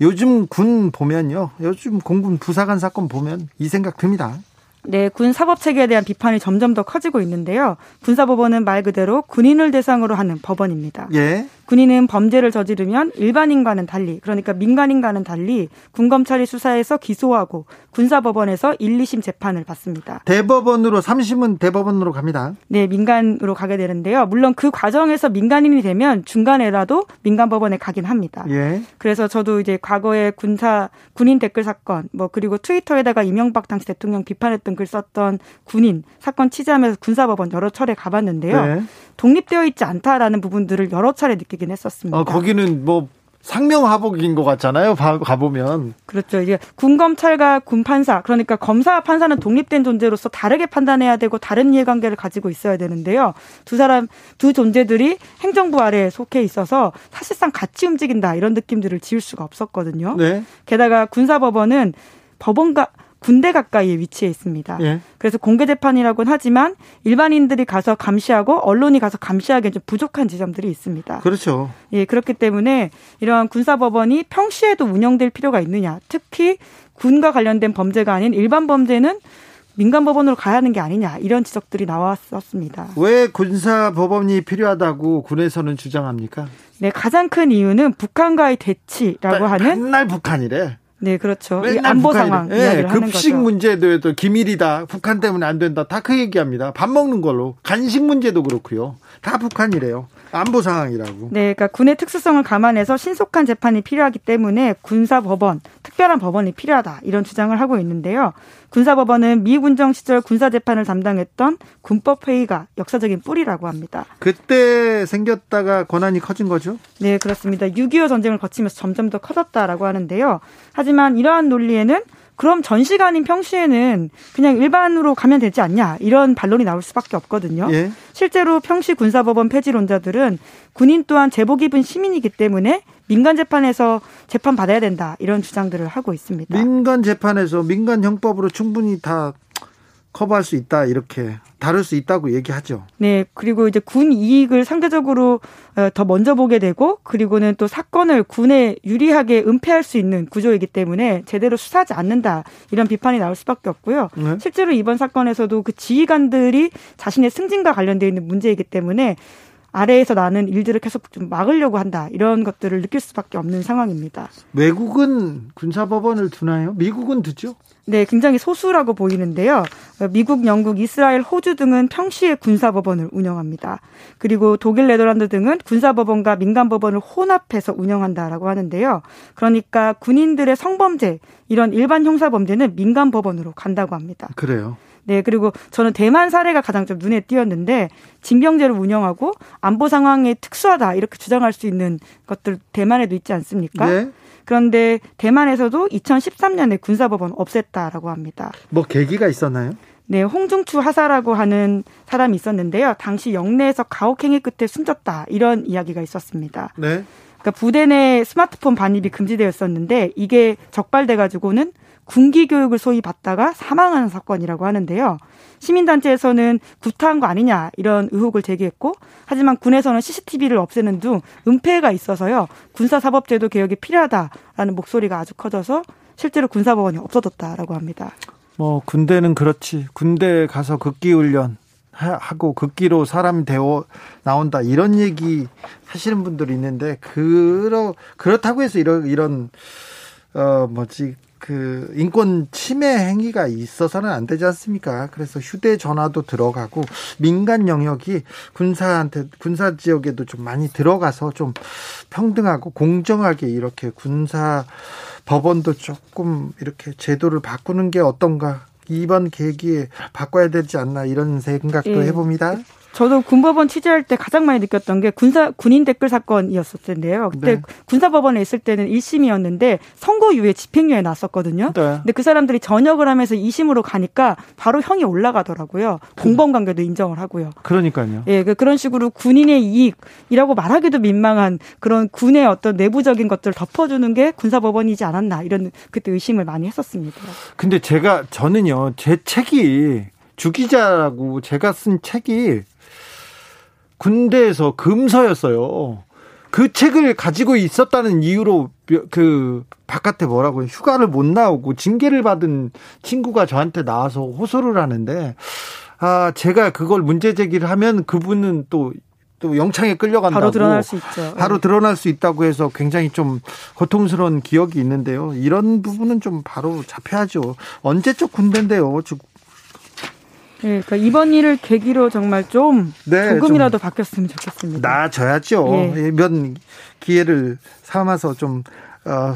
요즘 군 보면요, 요즘 공군 부사관 사건 보면 이 생각 듭니다. 네, 군 사법체계에 대한 비판이 점점 더 커지고 있는데요. 군사법원은 말 그대로 군인을 대상으로 하는 법원입니다. 예. 군인은 범죄를 저지르면 일반인과는 달리, 그러니까 민간인과는 달리 군검찰이 수사해서 기소하고 군사법원에서 일, 이심 재판을 받습니다. 대법원으로, 삼심은 대법원으로 갑니다. 네, 민간으로 가게 되는데요. 물론 그 과정에서 민간인이 되면 중간에라도 민간법원에 가긴 합니다. 예. 그래서 저도 이제 과거에 군사, 군인 댓글 사건, 뭐 그리고 트위터에다가 이명박 당시 대통령 비판했던 글 썼던 군인 사건 취재하면서 군사법원 여러 차례 가봤는데요. 네. 독립되어 있지 않다라는 부분들을 여러 차례 느끼긴 했었습니다. 어, 거기는 뭐 상명하복인 것 같잖아요, 가보면. 그렇죠. 이제 군검찰과 군판사, 그러니까 검사와 판사는 독립된 존재로서 다르게 판단해야 되고 다른 이해관계를 가지고 있어야 되는데요. 두 사람, 두 존재들이 행정부 아래에 속해 있어서 사실상 같이 움직인다, 이런 느낌들을 지울 수가 없었거든요. 네. 게다가 군사법원은 법원과 군대 가까이에 위치해 있습니다. 예. 그래서 공개 재판이라고는 하지만 일반인들이 가서 감시하고 언론이 가서 감시하기엔 좀 부족한 지점들이 있습니다. 그렇죠. 예, 그렇기 때문에 이러한 군사법원이 평시에도 운영될 필요가 있느냐. 특히 군과 관련된 범죄가 아닌 일반 범죄는 민간법원으로 가야 하는 게 아니냐, 이런 지적들이 나왔었습니다. 왜 군사법원이 필요하다고 군에서는 주장합니까? 네, 가장 큰 이유는 북한과의 대치라고 매, 하는. 맨날 북한이래. 네, 그렇죠. 이 안보 북한이래. 상황 네, 이야기를 하는 거죠. 급식 문제도 또 기밀이다, 북한 때문에 안 된다, 다 그 얘기합니다. 밥 먹는 걸로, 간식 문제도 그렇고요. 다 북한이래요. 안보 상황이라고. 네, 그러니까 군의 특수성을 감안해서 신속한 재판이 필요하기 때문에 군사법원, 특별한 법원이 필요하다, 이런 주장을 하고 있는데요. 군사법원은 미군정 시절 군사재판을 담당했던 군법회의가 역사적인 뿌리라고 합니다. 그때 생겼다가 권한이 커진 거죠? 네, 그렇습니다. 육이오 전쟁을 거치면서 점점 더 커졌다라고 하는데요. 하지만 이러한 논리에는 그럼 전시관인 평시에는 그냥 일반으로 가면 되지 않냐, 이런 반론이 나올 수밖에 없거든요. 예. 실제로 평시 군사법원 폐지론자들은 군인 또한 제복 입은 시민이기 때문에 민간 재판에서 재판 받아야 된다, 이런 주장들을 하고 있습니다. 민간 재판에서 민간 형법으로 충분히 다 커버할 수 있다, 이렇게 다룰 수 있다고 얘기하죠. 네, 그리고 이제 군 이익을 상대적으로 더 먼저 보게 되고, 그리고는 또 사건을 군에 유리하게 은폐할 수 있는 구조이기 때문에 제대로 수사하지 않는다, 이런 비판이 나올 수밖에 없고요. 네. 실제로 이번 사건에서도 그 지휘관들이 자신의 승진과 관련되어 있는 문제이기 때문에 아래에서 나는 일들을 계속 좀 막으려고 한다, 이런 것들을 느낄 수밖에 없는 상황입니다. 외국은 군사법원을 두나요? 미국은 두죠? 네, 굉장히 소수라고 보이는데요. 미국, 영국, 이스라엘, 호주 등은 평시에 군사법원을 운영합니다. 그리고 독일, 네덜란드 등은 군사법원과 민간법원을 혼합해서 운영한다라고 하는데요. 그러니까 군인들의 성범죄, 이런 일반 형사범죄는 민간법원으로 간다고 합니다. 그래요? 네, 그리고 저는 대만 사례가 가장 좀 눈에 띄었는데, 징병제를 운영하고 안보 상황이 특수하다, 이렇게 주장할 수 있는 것들 대만에도 있지 않습니까? 네. 그런데 대만에서도 이천십삼 년에 군사법원 없앴다라고 합니다. 뭐 계기가 있었나요? 네, 홍중추 하사라고 하는 사람이 있었는데요. 당시 영내에서 가혹행위 끝에 숨졌다, 이런 이야기가 있었습니다. 네. 그러니까 부대 내 스마트폰 반입이 금지되어 있었는데 이게 적발돼가지고는 군기 교육을 소위 받다가 사망하는 사건이라고 하는데요. 시민단체에서는 구타한 거 아니냐, 이런 의혹을 제기했고, 하지만 군에서는 씨씨티비를 없애는 등 은폐가 있어서요, 군사사법제도 개혁이 필요하다라는 목소리가 아주 커져서 실제로 군사법원이 없어졌다라고 합니다. 뭐 군대는 그렇지, 군대에 가서 극기훈련 하고 극기로 사람 되어 나온다, 이런 얘기 하시는 분들이 있는데, 그러, 그렇다고 해서 이런, 이런 어 뭐지 그 인권 침해 행위가 있어서는 안 되지 않습니까? 그래서 휴대전화도 들어가고 민간 영역이 군사한테, 군사 지역에도 좀 많이 들어가서 좀 평등하고 공정하게 이렇게 군사 법원도 조금 이렇게 제도를 바꾸는 게 어떤가, 이번 계기에 바꿔야 되지 않나, 이런 생각도 예. 해봅니다. 저도 군법원 취재할 때 가장 많이 느꼈던 게 군사, 군인 댓글 사건이었을 텐데요. 그때 네. 군사법원에 있을 때는 일 심이었는데 선고유예, 집행유예 났었거든요. 네. 근데 그 사람들이 전역을 하면서 이 심으로 가니까 바로 형이 올라가더라고요. 공범관계도 인정을 하고요. 그러니까요. 예, 그런 식으로 군인의 이익이라고 말하기도 민망한 그런 군의 어떤 내부적인 것들을 덮어주는 게 군사법원이지 않았나, 이런 그때 의심을 많이 했었습니다. 근데 제가, 저는요, 제 책이 주기자라고 제가 쓴 책이 군대에서 금서였어요. 그 책을 가지고 있었다는 이유로 그 바깥에 뭐라고 휴가를 못 나오고 징계를 받은 친구가 저한테 나와서 호소를 하는데, 아, 제가 그걸 문제 제기를 하면 그분은 또 또 영창에 끌려간다고, 바로 드러날 수 있죠. 바로 드러날 수 있다고 해서 굉장히 좀 고통스러운 기억이 있는데요. 이런 부분은 좀 바로 잡혀야죠. 언제적 군대인데요. 네, 그러니까 이번 일을 계기로 정말 좀 네, 조금이라도 좀 바뀌었으면 좋겠습니다. 나아져야죠. 예. 몇 기회를 삼아서 좀 어,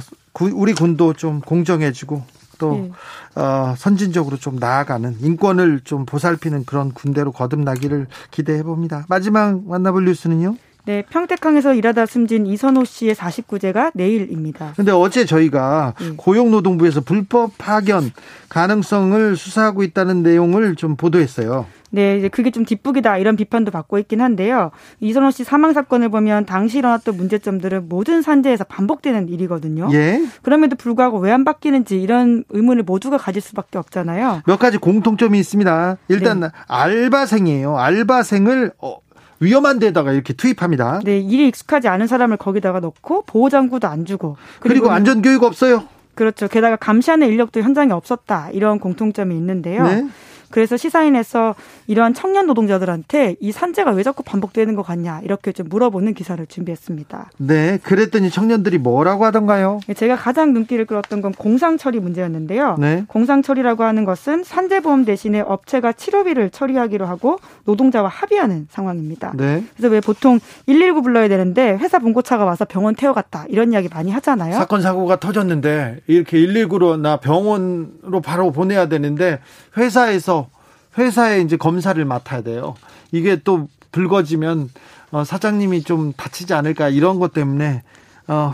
우리 군도 좀 공정해지고 또 예. 어, 선진적으로 좀 나아가는, 인권을 좀 보살피는 그런 군대로 거듭나기를 기대해봅니다. 마지막 만나볼 뉴스는요? 네, 평택항에서 일하다 숨진 이선호 씨의 사십구 제가 내일입니다. 그런데 어제 저희가 네. 고용노동부에서 불법 파견 가능성을 수사하고 있다는 내용을 좀 보도했어요. 네, 이제 그게 좀 뒷북이다, 이런 비판도 받고 있긴 한데요. 이선호 씨 사망 사건을 보면 당시 일어났던 문제점들은 모든 산재에서 반복되는 일이거든요. 예. 그럼에도 불구하고 왜 안 바뀌는지, 이런 의문을 모두가 가질 수밖에 없잖아요. 몇 가지 공통점이 있습니다. 일단 네. 알바생이에요. 알바생을 어. 위험한 데다가 이렇게 투입합니다. 네, 일이 익숙하지 않은 사람을 거기다가 넣고 보호장구도 안 주고. 그리고, 그리고 안전교육 없어요. 그렇죠. 게다가 감시하는 인력도 현장에 없었다, 이런 공통점이 있는데요. 네. 그래서 시사인에서 이러한 청년 노동자들한테 이 산재가 왜 자꾸 반복되는 것 같냐 이렇게 좀 물어보는 기사를 준비했습니다. 네, 그랬더니 청년들이 뭐라고 하던가요? 제가 가장 눈길을 끌었던 건 공상처리 문제였는데요. 네. 공상처리라고 하는 것은 산재보험 대신에 업체가 치료비를 처리하기로 하고 노동자와 합의하는 상황입니다. 네. 그래서 왜 보통 일일구 불러야 되는데 회사 봉고차가 와서 병원 태워갔다 이런 이야기 많이 하잖아요. 사건 사고가 터졌는데 이렇게 일일구로 나 병원으로 바로 보내야 되는데 회사에서 회사에 이제 검사를 맡아야 돼요. 이게 또 불거지면 사장님이 좀 다치지 않을까 이런 것 때문에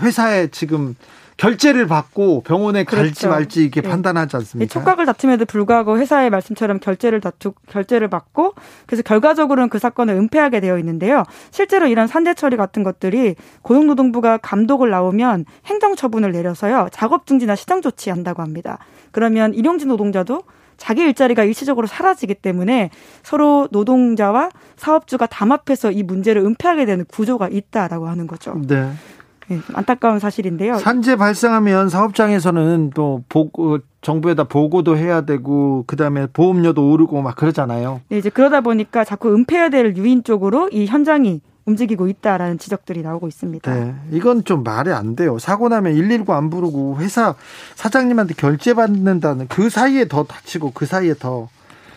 회사에 지금 결제를 받고 병원에 그렇죠. 갈지 말지 이렇게 예. 판단하지 않습니까? 촉각을 다툼에도 불구하고 회사의 말씀처럼 결제를 다투 결제를 받고 그래서 결과적으로는 그 사건을 은폐하게 되어 있는데요. 실제로 이런 산재 처리 같은 것들이 고용노동부가 감독을 나오면 행정처분을 내려서요 작업 중지나 시정 조치한다고 합니다. 그러면 일용직 노동자도 자기 일자리가 일시적으로 사라지기 때문에 서로 노동자와 사업주가 담합해서 이 문제를 은폐하게 되는 구조가 있다라고 하는 거죠. 네. 네, 안타까운 사실인데요. 산재 발생하면 사업장에서는 또 보고, 정부에다 보고도 해야 되고 그다음에 보험료도 오르고 막 그러잖아요. 네, 이제 그러다 보니까 자꾸 은폐해야 될 유인 쪽으로 이 현장이 움직이고 있다라는 지적들이 나오고 있습니다. 네, 이건 좀 말이 안 돼요. 사고 나면 일일구 안 부르고 회사 사장님한테 결제 받는다는 그 사이에 더 다치고 그 사이에 더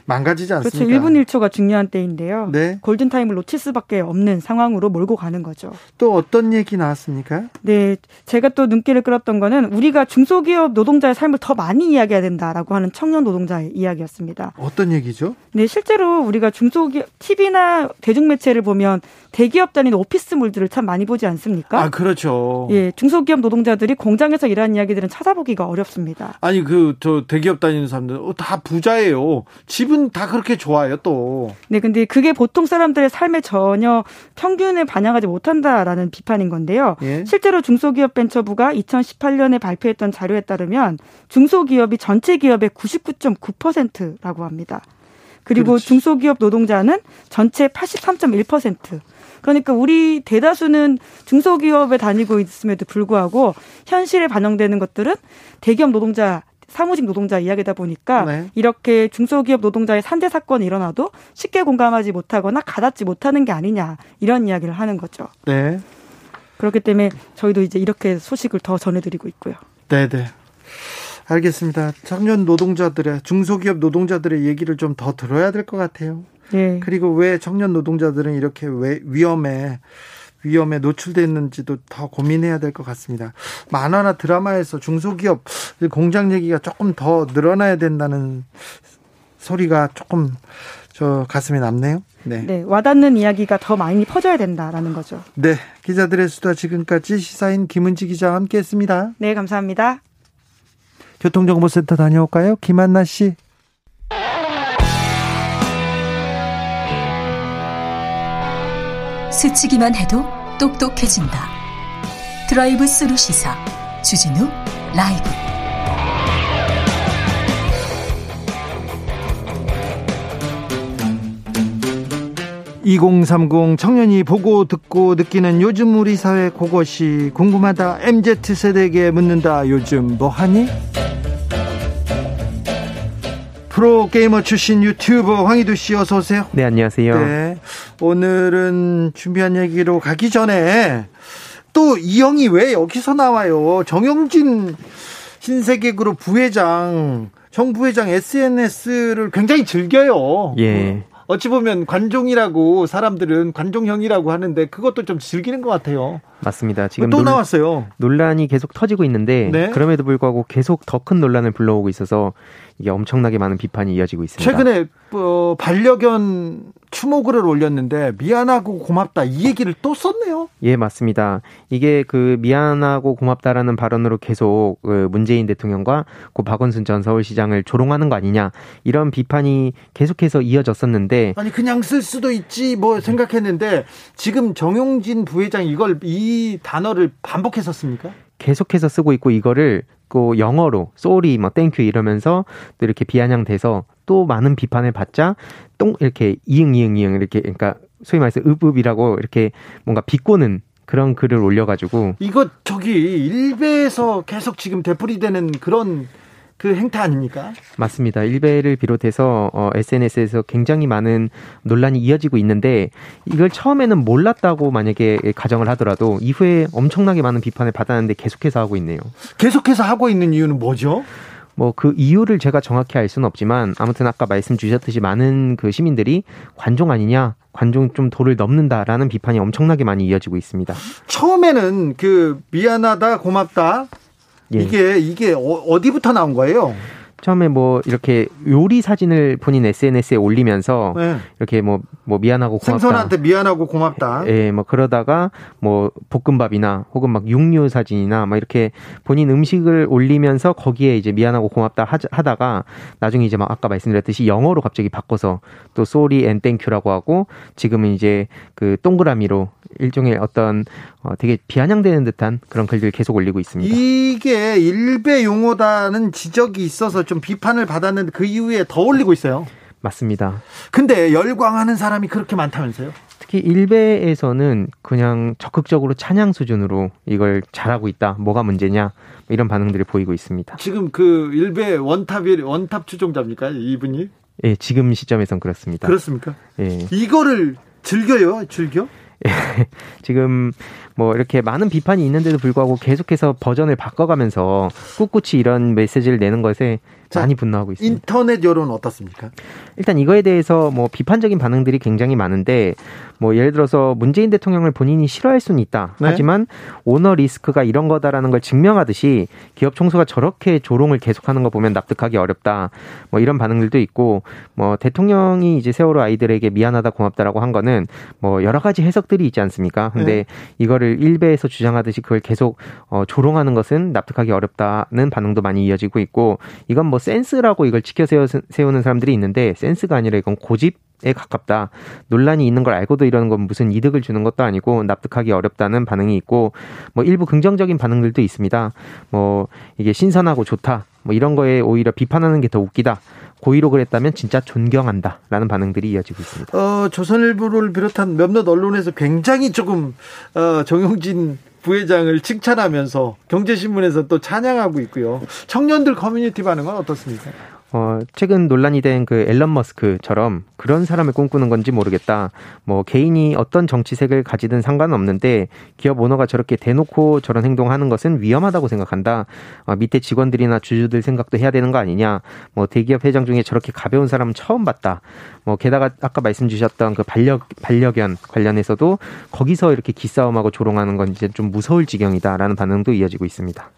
망가지지 않습니까? 그렇죠. 일 분 일 초가 중요한 때인데요. 네. 골든타임을 놓칠 수밖에 없는 상황으로 몰고 가는 거죠. 또 어떤 얘기 나왔습니까? 네. 제가 또 눈길을 끌었던 거는 우리가 중소기업 노동자의 삶을 더 많이 이야기해야 된다라고 하는 청년 노동자의 이야기였습니다. 어떤 얘기죠? 네. 실제로 우리가 중소기업 티비나 대중매체를 보면 대기업 다니는 오피스물들을 참 많이 보지 않습니까? 아, 그렇죠. 예. 중소기업 노동자들이 공장에서 일하는 이야기들은 찾아보기가 어렵습니다. 아니, 그, 저 대기업 다니는 사람들 다 부자예요. 집은 다 그렇게 좋아요 또. 네, 근데 그게 보통 사람들의 삶에 전혀 평균에 반영하지 못한다라는 비판인 건데요. 예? 실제로 중소기업 벤처부가 이천십팔 년에 발표했던 자료에 따르면 중소기업이 전체 기업의 구십구 점 구 퍼센트라고 합니다. 그리고 그렇지. 중소기업 노동자는 전체 팔십삼 점 일 퍼센트. 그러니까 우리 대다수는 중소기업에 다니고 있음에도 불구하고 현실에 반영되는 것들은 대기업 노동자 사무직 노동자 이야기다 보니까 네. 이렇게 중소기업 노동자의 산재 사건이 일어나도 쉽게 공감하지 못하거나 가닿지 못하는 게 아니냐 이런 이야기를 하는 거죠. 네. 그렇기 때문에 저희도 이제 이렇게 소식을 더 전해드리고 있고요. 네, 네. 알겠습니다. 청년 노동자들의 중소기업 노동자들의 얘기를 좀 더 들어야 될 것 같아요. 네. 그리고 왜 청년 노동자들은 이렇게 왜 위험에 위험에 노출됐는지도 더 고민해야 될 것 같습니다. 만화나 드라마에서 중소기업 공장 얘기가 조금 더 늘어나야 된다는 소리가 조금 저 가슴에 남네요. 네. 네, 와닿는 이야기가 더 많이 퍼져야 된다라는 거죠. 네, 기자들의 수다 지금까지 시사인 김은지 기자와 함께했습니다. 네, 감사합니다. 교통정보센터 다녀올까요? 김한나 씨. 스치기만 해도 똑똑해진다. 드라이브 스루 시사 주진우 라이브. 이공삼공 청년이 보고 듣고 느끼는 요즘 우리 사회 그것이 궁금하다. 엠지 세대에게 묻는다. 요즘 뭐하니? 프로게이머 출신 유튜버 황희두 씨 어서 오세요. 네, 안녕하세요. 네, 오늘은 준비한 얘기로 가기 전에 또 이 형이 왜 여기서 나와요. 정영진 신세계그룹 부회장, 정 부회장 에스엔에스를 굉장히 즐겨요. 예. 어찌 보면 관종이라고 사람들은 관종형이라고 하는데 그것도 좀 즐기는 것 같아요. 맞습니다. 지금 또 논, 나왔어요. 논란이 계속 터지고 있는데 네? 그럼에도 불구하고 계속 더 큰 논란을 불러오고 있어서 이게 엄청나게 많은 비판이 이어지고 있습니다. 최근에 어, 반려견 추모글을 올렸는데 미안하고 고맙다 이 얘기를 또 썼네요. 예, 맞습니다. 이게 그 미안하고 고맙다라는 발언으로 계속 그 문재인 대통령과 고 박원순 전 서울시장을 조롱하는 거 아니냐 이런 비판이 계속해서 이어졌었는데 아니 그냥 쓸 수도 있지 뭐 생각했는데 지금 정용진 부회장 이걸 이 이 단어를 반복해서 씁니까? 계속해서 쓰고 있고 이거를 그 영어로 sorry, 뭐 thank you 이러면서 또 이렇게 비아냥대서 또 많은 비판을 받자 똥 이렇게 이응 이응 이응 이렇게 그러니까 소위 말해서 읍읍이라고 이렇게 뭔가 비꼬는 그런 글을 올려가지고 이거 저기 일베에서 계속 지금 되풀이되는 그런 그 행태 아닙니까? 맞습니다. 일베를 비롯해서 어, 에스엔에스에서 굉장히 많은 논란이 이어지고 있는데, 이걸 처음에는 몰랐다고 만약에 가정을 하더라도 이후에 엄청나게 많은 비판을 받았는데 계속해서 하고 있네요. 계속해서 하고 있는 이유는 뭐죠? 뭐 그 이유를 제가 정확히 알 수는 없지만 아무튼 아까 말씀 주셨듯이 많은 그 시민들이 관종 아니냐, 관종 좀 도를 넘는다라는 비판이 엄청나게 많이 이어지고 있습니다. 처음에는 그 미안하다, 고맙다, 예. 이게 이게 어디부터 나온 거예요? 처음에 뭐 이렇게 요리 사진을 본인 에스엔에스에 올리면서 네. 이렇게 뭐, 뭐 미안하고 고맙다, 생선한테 미안하고 고맙다, 예, 뭐 그러다가 뭐 볶음밥이나 혹은 막 육류 사진이나 막 이렇게 본인 음식을 올리면서 거기에 이제 미안하고 고맙다 하다가 나중에 이제 막 아까 말씀드렸듯이 영어로 갑자기 바꿔서 또 sorry and thank you라고 하고, 지금은 이제 그 동그라미로 일종의 어떤 어 되게 비아냥되는 듯한 그런 글들을 계속 올리고 있습니다. 이게 일베 용어다는 지적이 있어서 좀 비판을 받았는데 그 이후에 더 올리고 있어요. 맞습니다. 근데 열광하는 사람이 그렇게 많다면서요? 특히 일베에서는 그냥 적극적으로 찬양 수준으로 이걸 잘하고 있다, 뭐가 문제냐, 이런 반응들을 보이고 있습니다. 지금 그 일베 원탑이, 원탑 추종자입니까, 이분이? 예, 지금 시점에선 그렇습니다. 그렇습니까? 예. 이거를 즐겨요? 즐겨? 지금 뭐 이렇게 많은 비판이 있는데도 불구하고 계속해서 버전을 바꿔가면서 꿋꿋이 이런 메시지를 내는 것에 자, 많이 분노하고 있습니다. 인터넷 여론 어떻습니까? 일단 이거에 대해서 뭐 비판적인 반응들이 굉장히 많은데, 뭐 예를 들어서 문재인 대통령을 본인이 싫어할 수는 있다. 네? 하지만 오너 리스크가 이런 거다라는 걸 증명하듯이 기업 총수가 저렇게 조롱을 계속하는 거 보면 납득하기 어렵다, 뭐 이런 반응들도 있고, 뭐 대통령이 이제 세월호 아이들에게 미안하다, 고맙다라고 한 거는 뭐 여러 가지 해석들이 있지 않습니까? 근데 네. 이거를 일베에서 주장하듯이 그걸 계속 어, 조롱하는 것은 납득하기 어렵다는 반응도 많이 이어지고 있고, 이건 뭐 센스라고 이걸 지켜 세우는 사람들이 있는데 센스가 아니라 이건 고집에 가깝다, 논란이 있는 걸 알고도 이러는 건 무슨 이득을 주는 것도 아니고 납득하기 어렵다는 반응이 있고, 뭐 일부 긍정적인 반응들도 있습니다. 뭐 이게 신선하고 좋다, 뭐 이런 거에 오히려 비판하는 게 더 웃기다, 고의로 그랬다면 진짜 존경한다 라는 반응들이 이어지고 있습니다. 어, 조선일보를 비롯한 몇몇 언론에서 굉장히 조금 어, 정용진 부회장을 칭찬하면서 경제신문에서 또 찬양하고 있고요. 청년들 커뮤니티 반응은 어떻습니까? 어, 최근 논란이 된 그 앨런 머스크처럼 그런 사람을 꿈꾸는 건지 모르겠다, 뭐 개인이 어떤 정치색을 가지든 상관없는데 기업 오너가 저렇게 대놓고 저런 행동하는 것은 위험하다고 생각한다, 어, 밑에 직원들이나 주주들 생각도 해야 되는 거 아니냐, 뭐 대기업 회장 중에 저렇게 가벼운 사람은 처음 봤다, 뭐 게다가 아까 말씀 주셨던 그 반려, 반려견 관련해서도 거기서 이렇게 기싸움하고 조롱하는 건 이제 좀 무서울 지경이다라는 반응도 이어지고 있습니다.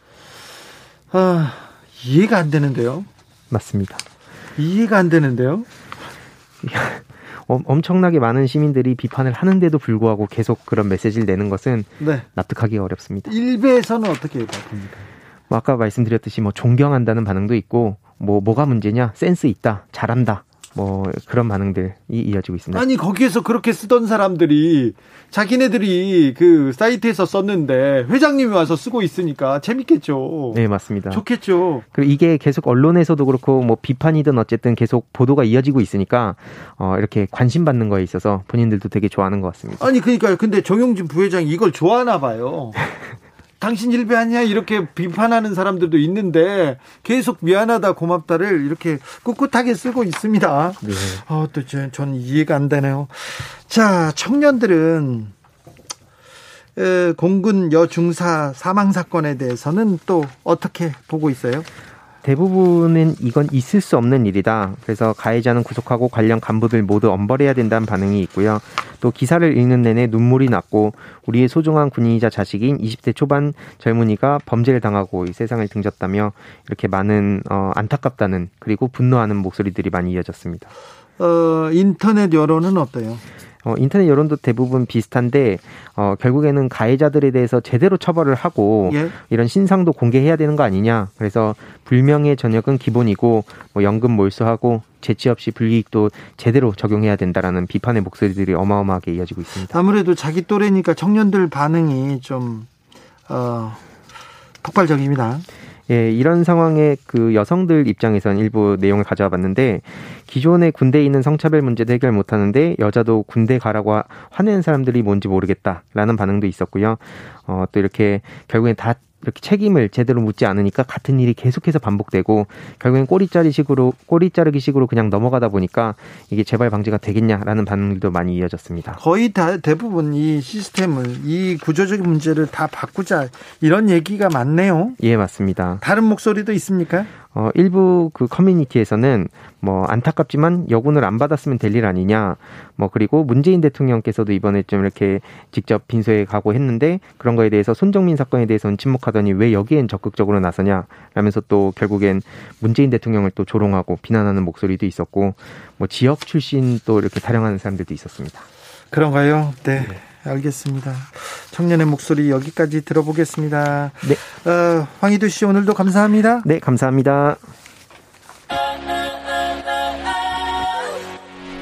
아, 이해가 안 되는데요. 맞습니다. 이해가 안 되는데요. 엄청나게 많은 시민들이 비판을 하는데도 불구하고 계속 그런 메시지를 내는 것은 네. 납득하기 어렵습니다. 일베에서는 어떻게 바꿉니까? 뭐 아까 말씀드렸듯이 뭐 존경한다는 반응도 있고, 뭐 뭐가 문제냐, 센스 있다, 잘한다, 뭐 그런 반응들이 이어지고 있습니다. 아니 거기에서 그렇게 쓰던 사람들이 자기네들이 그 사이트에서 썼는데 회장님이 와서 쓰고 있으니까 재밌겠죠. 네, 맞습니다. 좋겠죠. 그리고 이게 계속 언론에서도 그렇고 뭐 비판이든 어쨌든 계속 보도가 이어지고 있으니까 어, 이렇게 관심 받는 거에 있어서 본인들도 되게 좋아하는 것 같습니다. 아니 그러니까요. 근데 정용진 부회장이 이걸 좋아하나 봐요. 당신 일배하냐 이렇게 비판하는 사람들도 있는데 계속 미안하다, 고맙다를 이렇게 꿋꿋하게 쓰고 있습니다. 네. 어, 또 전 이해가 안 되네요. 자, 청년들은 에, 공군 여중사 사망 사건에 대해서는 또 어떻게 보고 있어요? 대부분은 이건 있을 수 없는 일이다, 그래서 가해자는 구속하고 관련 간부들 모두 엄벌해야 된다는 반응이 있고요. 또 기사를 읽는 내내 눈물이 났고, 우리의 소중한 군인이자 자식인 이십 대 초반 젊은이가 범죄를 당하고 이 세상을 등졌다며 이렇게 많은 어, 안타깝다는, 그리고 분노하는 목소리들이 많이 이어졌습니다. 어, 인터넷 여론은 어때요? 어, 인터넷 여론도 대부분 비슷한데 어, 결국에는 가해자들에 대해서 제대로 처벌을 하고 예? 이런 신상도 공개해야 되는 거 아니냐, 그래서 불명예 전역은 기본이고 뭐 연금 몰수하고 재치 없이 불이익도 제대로 적용해야 된다라는 비판의 목소리들이 어마어마하게 이어지고 있습니다. 아무래도 자기 또래니까 청년들 반응이 좀 어, 폭발적입니다. 예, 이런 상황에 그 여성들 입장에선 일부 내용을 가져와 봤는데, 기존에 군대에 있는 성차별 문제도 해결 못하는데 여자도 군대 가라고 화내는 사람들이 뭔지 모르겠다라는 반응도 있었고요. 어, 또 이렇게 결국엔 다 이렇게 책임을 제대로 묻지 않으니까 같은 일이 계속해서 반복되고 결국엔 꼬리자르기식으로 꼬리자르기식으로 그냥 넘어가다 보니까 이게 재발 방지가 되겠냐라는 반응도 많이 이어졌습니다. 거의 다 대부분 이 시스템을 이 구조적인 문제를 다 바꾸자 이런 얘기가 많네요. 예, 맞습니다. 다른 목소리도 있습니까? 어, 일부 그 커뮤니티에서는 뭐 안타깝지만 여군을 안 받았으면 될 일 아니냐. 뭐 그리고 문재인 대통령께서도 이번에 좀 이렇게 직접 빈소에 가고 했는데 그런 거에 대해서 손정민 사건에 대해서는 침묵하더니 왜 여기엔 적극적으로 나서냐 라면서 또 결국엔 문재인 대통령을 또 조롱하고 비난하는 목소리도 있었고 뭐 지역 출신 또 이렇게 타령하는 사람들도 있었습니다. 그런가요? 네. 알겠습니다. 청년의 목소리 여기까지 들어보겠습니다. 네. 어, 황희두 씨 오늘도 감사합니다. 네, 감사합니다.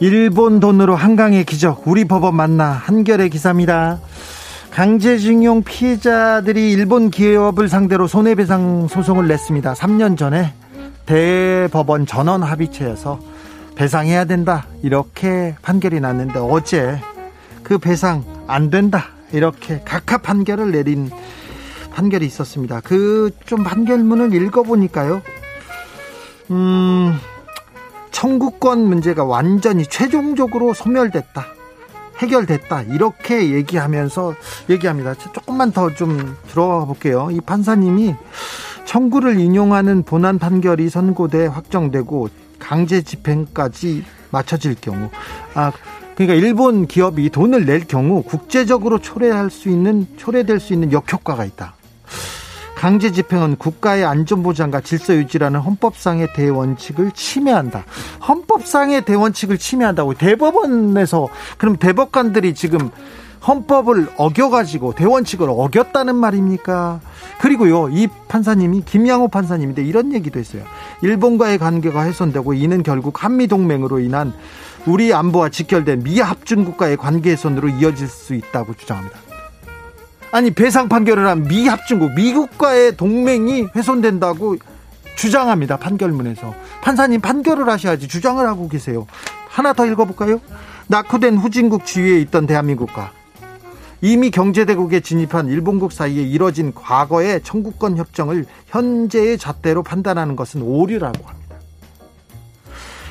일본 돈으로 한강의 기적 우리 법원 만나 한겨레 기사입니다. 강제징용 피해자들이 일본 기업을 상대로 손해배상 소송을 냈습니다. 삼 년 전에 대법원 전원 합의체에서 배상해야 된다 이렇게 판결이 났는데 어제 그 배상 안 된다 이렇게 각하 판결을 내린 판결이 있었습니다. 그 좀 판결문을 읽어보니까요. 음, 청구권 문제가 완전히 최종적으로 소멸됐다. 해결됐다. 이렇게 얘기하면서 얘기합니다. 조금만 더 좀 들어가 볼게요. 이 판사님이 청구를 인용하는 본안 판결이 선고돼 확정되고 강제 집행까지 마쳐질 경우 아 그러니까 일본 기업이 돈을 낼 경우 국제적으로 초래할 수 있는 초래될 수 있는 역효과가 있다. 강제 집행은 국가의 안전보장과 질서 유지라는 헌법상의 대원칙을 침해한다. 헌법상의 대원칙을 침해한다고 대법원에서 그럼 대법관들이 지금 헌법을 어겨가지고 대원칙을 어겼다는 말입니까? 그리고요, 이 판사님이 김양호 판사님인데 이런 얘기도 했어요. 일본과의 관계가 훼손되고 이는 결국 한미동맹으로 인한 우리 안보와 직결된 미합중국과의 관계 훼손으로 이어질 수 있다고 주장합니다. 아니 배상 판결을 한 미합중국 미국과의 동맹이 훼손된다고 주장합니다. 판결문에서 판사님 판결을 하셔야지 주장을 하고 계세요. 하나 더 읽어볼까요? 낙후된 후진국 지위에 있던 대한민국과 이미 경제대국에 진입한 일본국 사이에 이뤄진 과거의 청구권 협정을 현재의 잣대로 판단하는 것은 오류라고 합니다.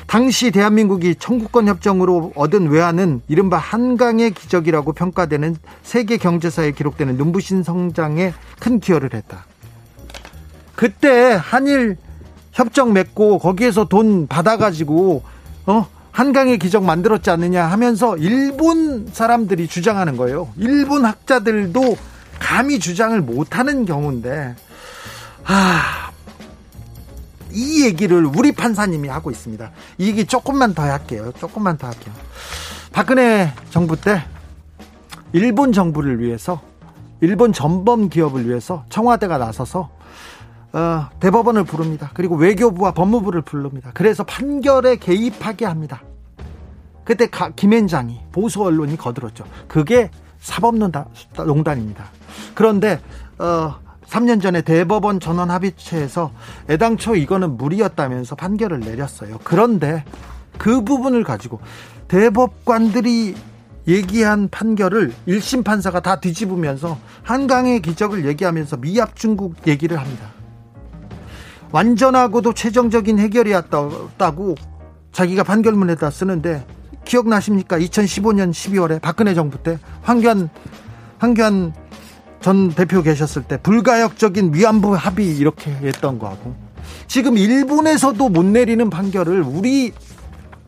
당시 대한민국이 청구권 협정으로 얻은 외환은 이른바 한강의 기적이라고 평가되는 세계 경제사에 기록되는 눈부신 성장에 큰 기여를 했다. 그때 한일 협정 맺고 거기에서 돈 받아가지고 어? 한강의 기적 만들었지 않느냐 하면서 일본 사람들이 주장하는 거예요. 일본 학자들도 감히 주장을 못하는 경우인데 아... 이 얘기를 우리 판사님이 하고 있습니다. 이 얘기 조금만 더 할게요. 조금만 더 할게요. 박근혜 정부 때 일본 정부를 위해서 일본 전범 기업을 위해서 청와대가 나서서 어, 대법원을 부릅니다. 그리고 외교부와 법무부를 부릅니다. 그래서 판결에 개입하게 합니다. 그때 가, 김앤장이 보수 언론이 거들었죠. 그게 사법농단입니다. 그런데 어, 삼 년 전에 대법원 전원 합의체에서 애당초 이거는 무리였다면서 판결을 내렸어요. 그런데 그 부분을 가지고 대법관들이 얘기한 판결을 일 심 판사가 다 뒤집으면서 한강의 기적을 얘기하면서 미합중국 얘기를 합니다. 완전하고도 최종적인 해결이었다고 자기가 판결문에다 쓰는데 기억나십니까? 이천십오 년 십이월에 박근혜 정부 때 황교안 황교안 전 대표 계셨을 때 불가역적인 위안부 합의 이렇게 했던 거하고 지금 일본에서도 못 내리는 판결을 우리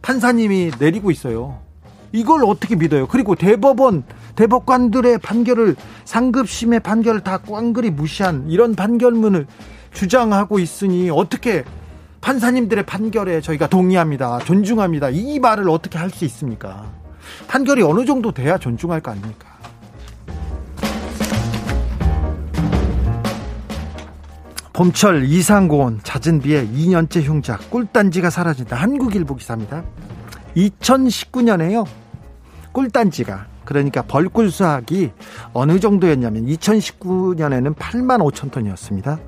판사님이 내리고 있어요. 이걸 어떻게 믿어요? 그리고 대법원 대법관들의 판결을 상급심의 판결을 다 꽝그리 무시한 이런 판결문을 주장하고 있으니 어떻게 판사님들의 판결에 저희가 동의합니다. 존중합니다. 이 말을 어떻게 할 수 있습니까? 판결이 어느 정도 돼야 존중할 거 아닙니까? 봄철 이상고온, 잦은 비에 이 년째 흉자, 꿀단지가 사라진다. 한국일보 기사입니다. 이천십구 년에요 꿀단지가, 그러니까 벌꿀 수확이 어느 정도였냐면 이천십구 년에는 팔만 오천 톤이었습니다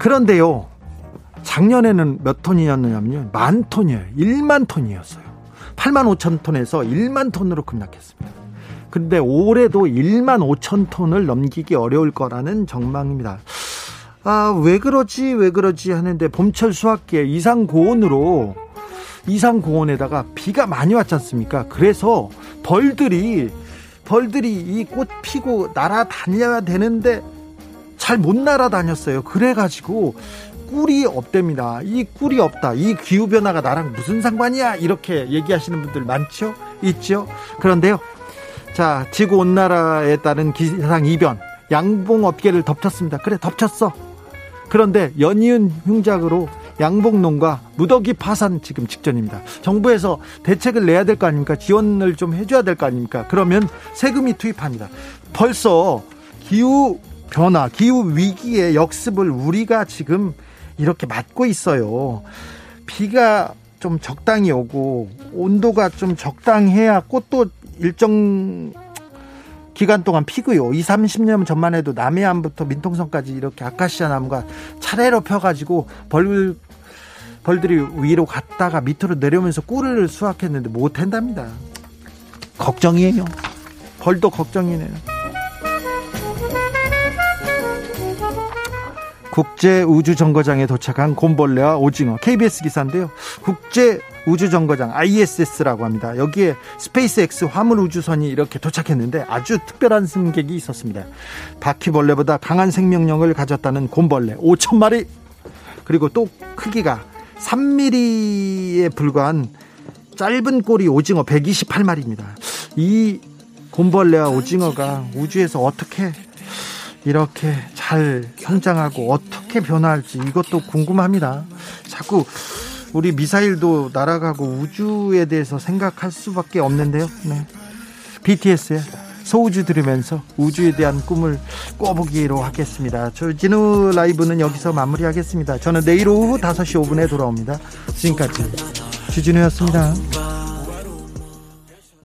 그런데요, 작년에는 몇 톤이었느냐면요, 만 톤이에요. 일만 톤이었어요. 팔만 오천 톤에서 일만 톤으로 급락했습니다. 그런데 올해도 일만 오천 톤을 넘기기 어려울 거라는 전망입니다. 아, 왜 그러지 왜 그러지 하는데, 봄철 수확기에 이상고온으로, 이상고온에다가 비가 많이 왔지 않습니까? 그래서 벌들이 벌들이 이 꽃 피고 날아다녀야 되는데 잘 못 날아다녔어요. 그래가지고 꿀이 없답니다. 이 꿀이 없다, 이 기후변화가 나랑 무슨 상관이야, 이렇게 얘기하시는 분들 많죠? 있죠? 그런데요, 자, 지구온난화에 따른 기상이변, 양봉업계를 덮쳤습니다. 그래, 덮쳤어. 그런데 연이은 흉작으로 양봉농가 무더기 파산 지금 직전입니다. 정부에서 대책을 내야 될 거 아닙니까? 지원을 좀 해줘야 될 거 아닙니까? 그러면 세금이 투입합니다. 벌써 기후 변화, 기후 위기의 역습을 우리가 지금 이렇게 맞고 있어요. 비가 좀 적당히 오고 온도가 좀 적당해야 꽃도 일정 기간 동안 피고요. 이삼십 년 전만 해도 남해안부터 민통선까지 이렇게 아카시아 나무가 차례로 펴가지고 벌, 벌들이 위로 갔다가 밑으로 내려오면서 꿀을 수확했는데 못한답니다. 걱정이에요. 벌도 걱정이네요. 국제우주정거장에 도착한 곰벌레와 오징어, 케이비에스 기사인데요. 국제 우주정거장 아이에스에스라고 합니다. 여기에 스페이스X 화물우주선이 이렇게 도착했는데 아주 특별한 승객이 있었습니다. 바퀴벌레보다 강한 생명력을 가졌다는 곰벌레 오천 마리, 그리고 또 크기가 삼 밀리미터에 불과한 짧은 꼬리 오징어 백이십팔 마리입니다 이 곰벌레와 오징어가 우주에서 어떻게 이렇게 잘 성장하고 어떻게 변화할지, 이것도 궁금합니다. 자꾸 우리 미사일도 날아가고 우주에 대해서 생각할 수밖에 없는데요. 네. 비티에스의 소우주 들으면서 우주에 대한 꿈을 꿔보기로 하겠습니다. 주진우 라이브는 여기서 마무리하겠습니다. 저는 내일 오후 다섯 시 오 분에 돌아옵니다. 지금까지 주진우였습니다.